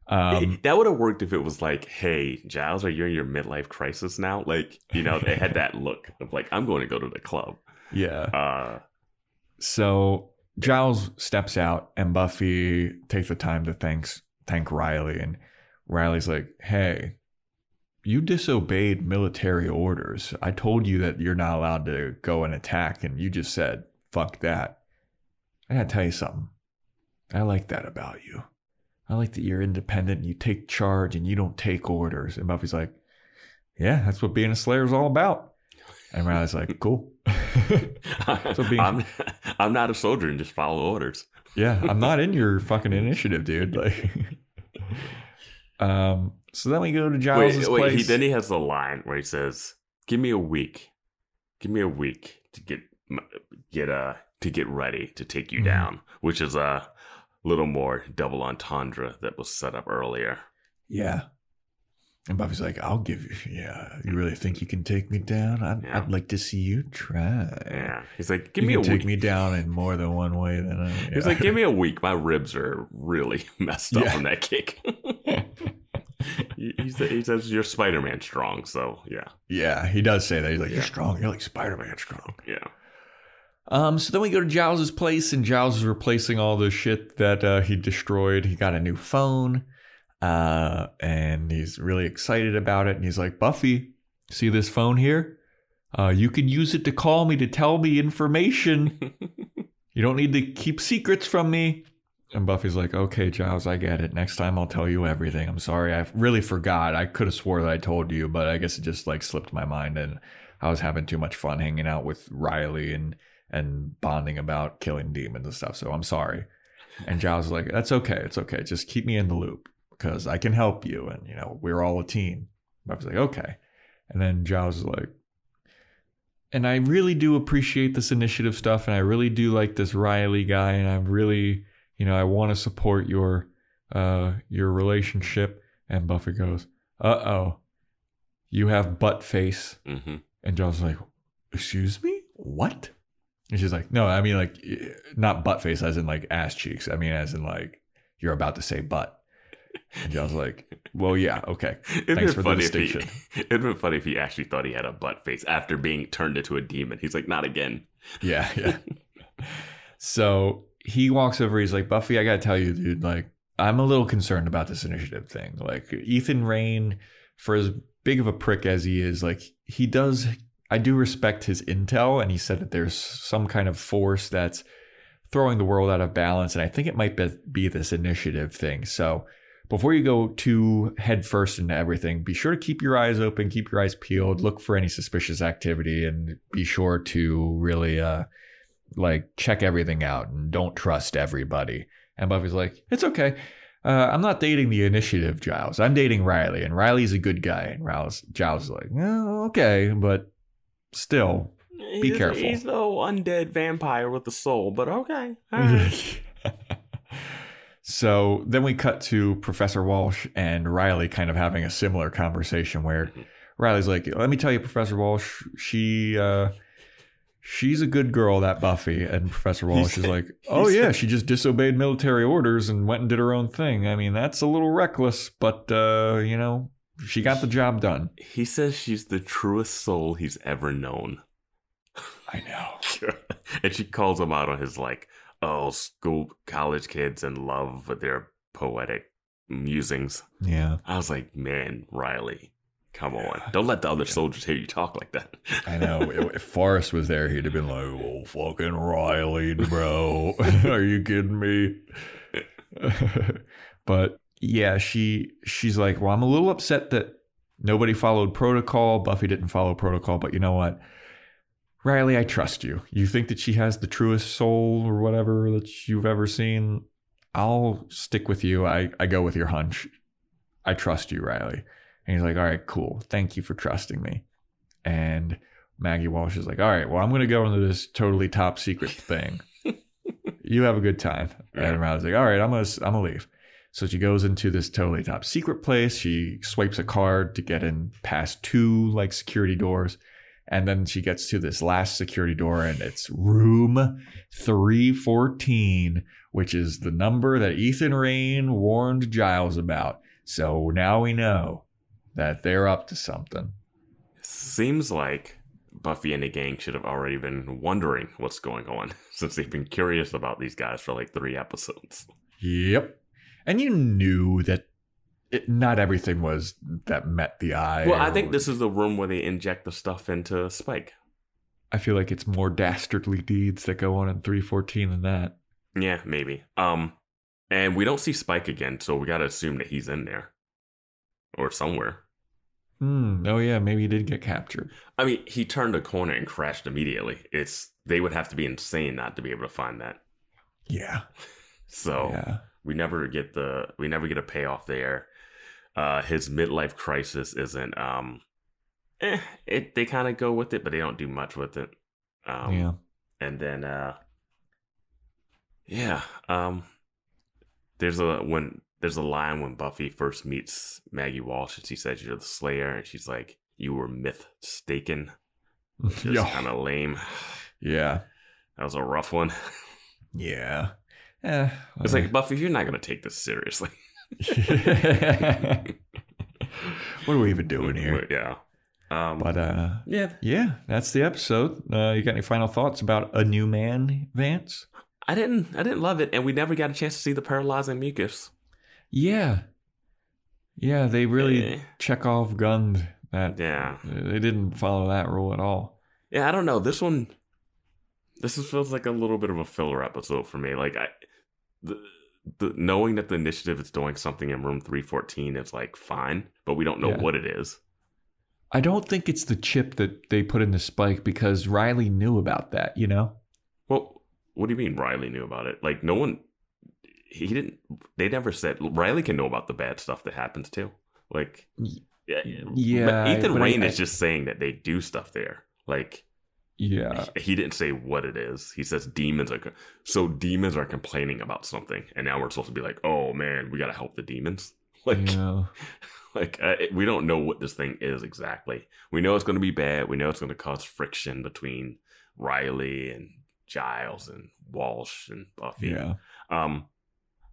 Um, that would have worked if it was like, hey, Giles, are you in your midlife crisis now? Like, you know, they had that look of like, I'm going to go to the club. Yeah. Uh, so Giles steps out and Buffy takes the time to thanks, thank Riley. And Riley's like, hey, you disobeyed military orders. I told you that you're not allowed to go and attack. And you just said, fuck that. I got to tell you something. I like that about you. I like that you're independent and you take charge and you don't take orders. And Buffy's like, yeah, that's what being a Slayer is all about. And Riley's like, cool. so being, I'm, I'm not a soldier and just follow orders. Yeah, I'm not in your fucking initiative, dude. Like, um. So then we go to Giles' wait, wait, place. He, then he has the line where he says, "Give me a week, give me a week to get get uh to get ready to take you mm-hmm. down," which is a little more double entendre that was set up earlier. Yeah. And Buffy's like, I'll give you, yeah, you really think you can take me down? I'd, yeah. I'd like to see you try. Yeah. He's like, give you me a week. You can take me down in more than one way. Than I, yeah. He's like, give me a week. My ribs are really messed up yeah. from that kick. he, he says, you're Spider-Man strong, so yeah. Yeah, he does say that. He's like, yeah. you're strong. You're like Spider-Man strong. Yeah. Um. So then we go to Giles' place, and Giles is replacing all the shit that uh, he destroyed. He got a new phone. Uh, and he's really excited about it. And he's like, Buffy, see this phone here? Uh, you can use it to call me, to tell me information. You don't need to keep secrets from me. And Buffy's like, okay, Giles, I get it. Next time I'll tell you everything. I'm sorry. I really forgot. I could have swore that I told you, but I guess it just like slipped my mind. And I was having too much fun hanging out with Riley and, and bonding about killing demons and stuff. So I'm sorry. And Giles is like, that's okay. It's okay. Just keep me in the loop, because I can help you, and you know we're all a team. Buffy's like, okay. And then Giles is like, and I really do appreciate this initiative stuff, and I really do like this Riley guy, and I'm really, you know, I want to support your uh, your relationship. And Buffy goes, uh oh, you have butt face. Mm-hmm. And Giles is like, excuse me, what? And she's like, no, I mean like not butt face as in like ass cheeks. I mean as in like you're about to say butt. And Giles like, well, yeah, okay. It'd Thanks for the distinction. He, it'd been funny if he actually thought he had a butt face after being turned into a demon. He's like, not again. Yeah, yeah. So he walks over. He's like, Buffy, I got to tell you, dude, like, I'm a little concerned about this initiative thing. Like, Ethan Rayne, for as big of a prick as he is, like, he does, I do respect his intel. And he said that there's some kind of force that's throwing the world out of balance. And I think it might be, be this initiative thing. So before you go too headfirst into everything, be sure to keep your eyes open, keep your eyes peeled, look for any suspicious activity, and be sure to really uh, like check everything out and don't trust everybody. And Buffy's like, it's okay. Uh, I'm not dating the initiative, Giles. I'm dating Riley, and Riley's a good guy. And Riles, Giles is like, oh, okay, but still, be he's, careful. He's no undead vampire with a soul, but okay. All right. So then we cut to Professor Walsh and Riley kind of having a similar conversation where mm-hmm. Riley's like, let me tell you, Professor Walsh, she uh, she's a good girl, that Buffy. And Professor Walsh said, is like, oh, yeah, said, she just disobeyed military orders and went and did her own thing. I mean, that's a little reckless, but, uh, you know, she got the job done. He says she's the truest soul he's ever known. I know. And she calls him out on his, like, oh, school, college kids in love with their poetic musings. Yeah. I was like, man, Riley, come yeah. on. Don't let the other yeah. soldiers hear you talk like that. I know. If Forrest was there, he'd have been like, oh, fucking Riley, bro. Are you kidding me? But yeah, she she's like, well, I'm a little upset that nobody followed protocol. Buffy didn't follow protocol, but you know what? Riley, I trust you. You think that she has the truest soul or whatever that you've ever seen. I'll stick with you. I, I go with your hunch. I trust you, Riley. And he's like, all right, cool. Thank you for trusting me. And Maggie Walsh is like, all right, well, I'm going to go into this totally top secret thing. You have a good time. Yeah. And Riley's like, all right, I'm going to I'm gonna leave. So she goes into this totally top secret place. She swipes a card to get in past two like security doors. And then she gets to this last security door, and it's room three fourteen, which is the number that Ethan Rayne warned Giles about. So now we know that they're up to something. Seems like Buffy and the gang should have already been wondering what's going on, since they've been curious about these guys for like three episodes. Yep. And you knew that. It, not everything was that met the eye. Well, I think was, this is the room where they inject the stuff into Spike. I feel like it's more dastardly deeds that go on in three fourteen than that. Yeah, maybe. Um, and we don't see Spike again, so we got to assume that he's in there. Or somewhere. Mm, oh, yeah, maybe he did get captured. I mean, he turned a corner and crashed immediately. It's They would have to be insane not to be able to find that. Yeah. So yeah. we never get the we never get a payoff there. Uh, his midlife crisis isn't, um, eh, it, they kind of go with it, but they don't do much with it. Um, yeah. And then, uh, yeah, um, there's a, when there's a line when Buffy first meets Maggie Walsh and she says, you're the Slayer. And she's like, you were mistaken. Which is kind of lame. Yeah. That was a rough one. Yeah. Eh, it's like, Buffy, you're not going to take this seriously. What are we even doing here? Yeah. Um, but uh, yeah, yeah, that's the episode. Uh, you got any final thoughts about A New Man, Vance? I didn't. I didn't love it, and we never got a chance to see the paralyzing mucus. Yeah, yeah, they really yeah. Chekhov gunned that. Yeah, they didn't follow that rule at all. Yeah, I don't know. This one, this feels like a little bit of a filler episode for me. Like I. The, The, knowing that the initiative is doing something in room three fourteen is like fine, but we don't know yeah. what it is. I don't think it's the chip that they put into Spike, because Riley knew about that, you know? Well, what do you mean Riley knew about it? Like, no one, he didn't, they never said, Riley can know about the bad stuff that happens too. Like, yeah. yeah Ethan Rayne is just saying that they do stuff there. Like, yeah, he didn't say what it is. He says demons are co- so demons are complaining about something, and now we're supposed to be like, oh man, we gotta help the demons. Like, yeah. like uh, we don't know what this thing is exactly. We know it's gonna be bad. We know it's gonna cause friction between Riley and Giles and Walsh and Buffy. Yeah. Um,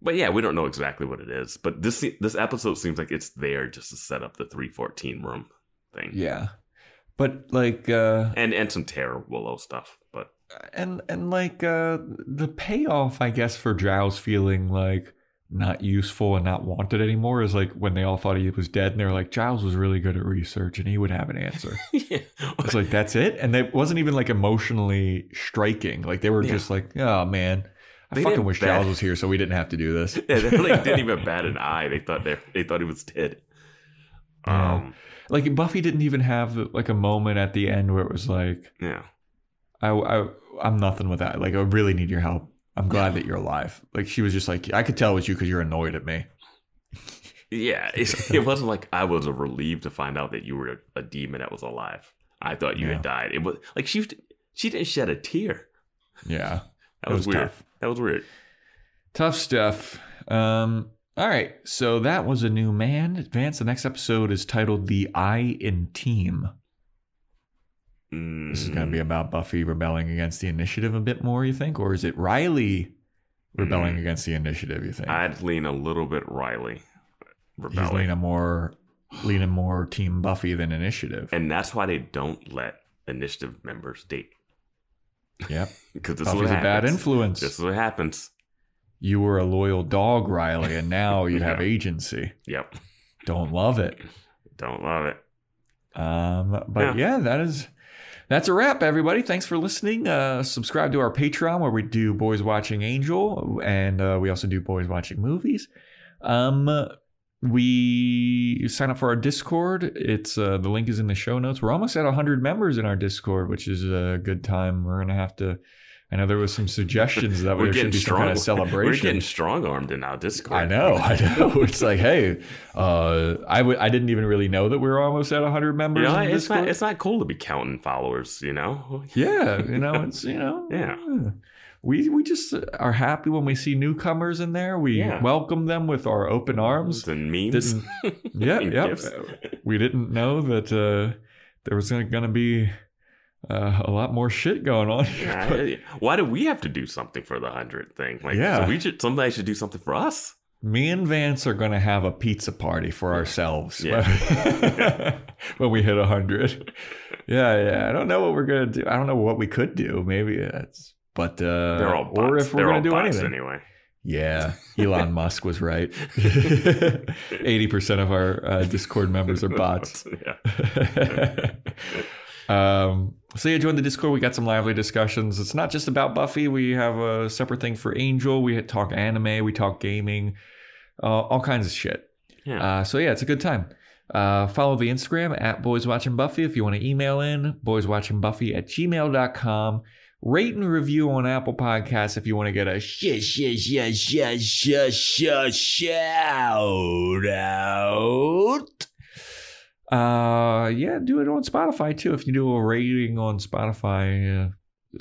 but yeah, we don't know exactly what it is. But this this episode seems like it's there just to set up the three fourteen room thing. Yeah. But like, uh, and and some Tara Willow stuff, but and and like uh, the payoff, I guess, for Giles feeling like not useful and not wanted anymore is like when they all thought he was dead, and they were like, Giles was really good at research, and he would have an answer. yeah. It's like that's it, and it wasn't even like emotionally striking. Like they were yeah. just like, oh man, I they fucking wish bat- Giles was here, so we didn't have to do this. yeah, they like didn't even bat an eye. They thought they they thought he was dead. Yeah. Um. Like Buffy didn't even have like a moment at the end where it was like, yeah, I, I I'm nothing without. Like I really need your help. I'm glad that you're alive. Like she was just like, I could tell it was you because you're annoyed at me. Yeah, it's, it wasn't like I was relieved to find out that you were a, a demon that was alive. I thought you yeah. had died. It was like she she didn't shed a tear. Yeah, that was, was weird. Tough. That was weird. Tough stuff. Um. All right, so that was A New Man. Vance, the next episode is titled The I in Team. Mm. This is going to be about Buffy rebelling against the initiative a bit more, you think? Or is it Riley rebelling mm. against the initiative, you think? I'd lean a little bit Riley rebelling. He's leaning more leaning more Team Buffy than Initiative. And that's why they don't let Initiative members date. Yep. Because this is what happens. A bad influence. This is what happens. You were a loyal dog, Riley, and now you yeah. have agency. Yep. Don't love it. Don't love it. Um, but yeah. yeah, that is... That's a wrap, everybody. Thanks for listening. Uh, subscribe to our Patreon where we do Boys Watching Angel, and uh, we also do Boys Watching Movies. Um, we sign up for our Discord. It's uh, the link is in the show notes. We're almost at one hundred members in our Discord, which is a good time. We're going to have to... I know there was some suggestions that there should be strong, some kind of celebration. We're getting strong-armed in our Discord. I know, I know. It's like, hey, uh, I, w- I didn't even really know that we were almost at one hundred members. You know, in it's Discord. Not, it's not cool to be counting followers, you know. Yeah, you know, it's you know, yeah. We we just are happy when we see newcomers in there. We yeah. welcome them with our open arms and memes. Didn't, yeah, yeah. We didn't know that uh, there was going to be. Uh, a lot more shit going on here. Yeah, why do we have to do something for the one hundredth thing? Like, yeah. so we should, somebody should do something for us. Me and Vance are going to have a pizza party for ourselves yeah. when, yeah. when we hit one hundred. Yeah, yeah. I don't know what we're going to do. I don't know what we could do. Maybe that's, but, uh, they're all bots. Or if we're going to do anything. Anyway. Yeah. Elon Musk was right. eighty percent of our uh, Discord members are bots. yeah. Um, so yeah, join the Discord. We got some lively discussions. It's not just about Buffy. We have a separate thing for Angel. We talk anime, we talk gaming, uh, all kinds of shit. Yeah. Uh, so yeah, it's a good time. Uh, follow the Instagram at Boys Watching Buffy. If you want to email in, boyswatchingbuffy at gmail dot com. Rate and review on Apple Podcasts if you want to get a shit, shit, shit, shit, shit, shit, shout out. Uh, yeah, do it on Spotify too. If you do a rating on Spotify,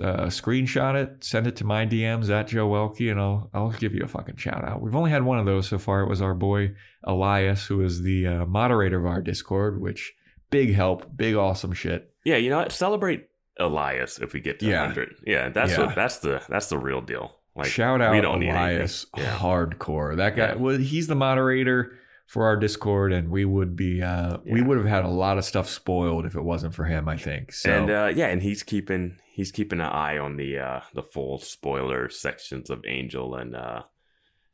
uh, uh, screenshot it, send it to my D Ms at Joe Welkie, and I'll I'll give you a fucking shout out. We've only had one of those so far. It was our boy Elias, who is the uh, moderator of our Discord, which big help, big awesome shit. Yeah, you know what? Celebrate Elias if we get to yeah. one hundred. Yeah, that's yeah. What, that's the that's the real deal. Like, shout out Elias, yeah. hardcore. That guy. Yeah. Well, he's the moderator for our Discord, and we would be uh yeah. we would have had a lot of stuff spoiled if it wasn't for him, I think. So and uh yeah, and he's keeping he's keeping an eye on the uh the full spoiler sections of Angel and uh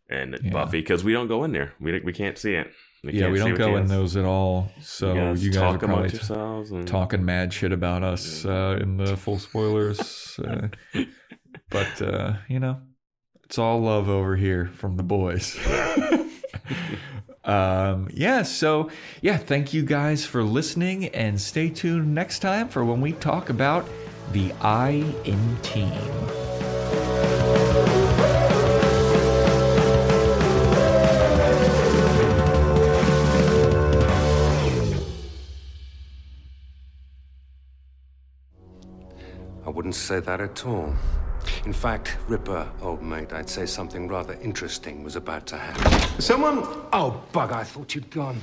and yeah. Buffy, because we don't go in there. We we can't see it. We yeah, can't we don't go in those at all. So you guys, you guys talk are probably t- yourselves and... talking mad shit about us uh in the full spoilers. uh, but uh, you know, it's all love over here from the boys. Um, yeah, so yeah, thank you guys for listening, and stay tuned next time for when we talk about the I in Team. I wouldn't say that at all. In fact, Ripper, old mate, I'd say something rather interesting was about to happen. Someone... Oh, bug, I thought you'd gone.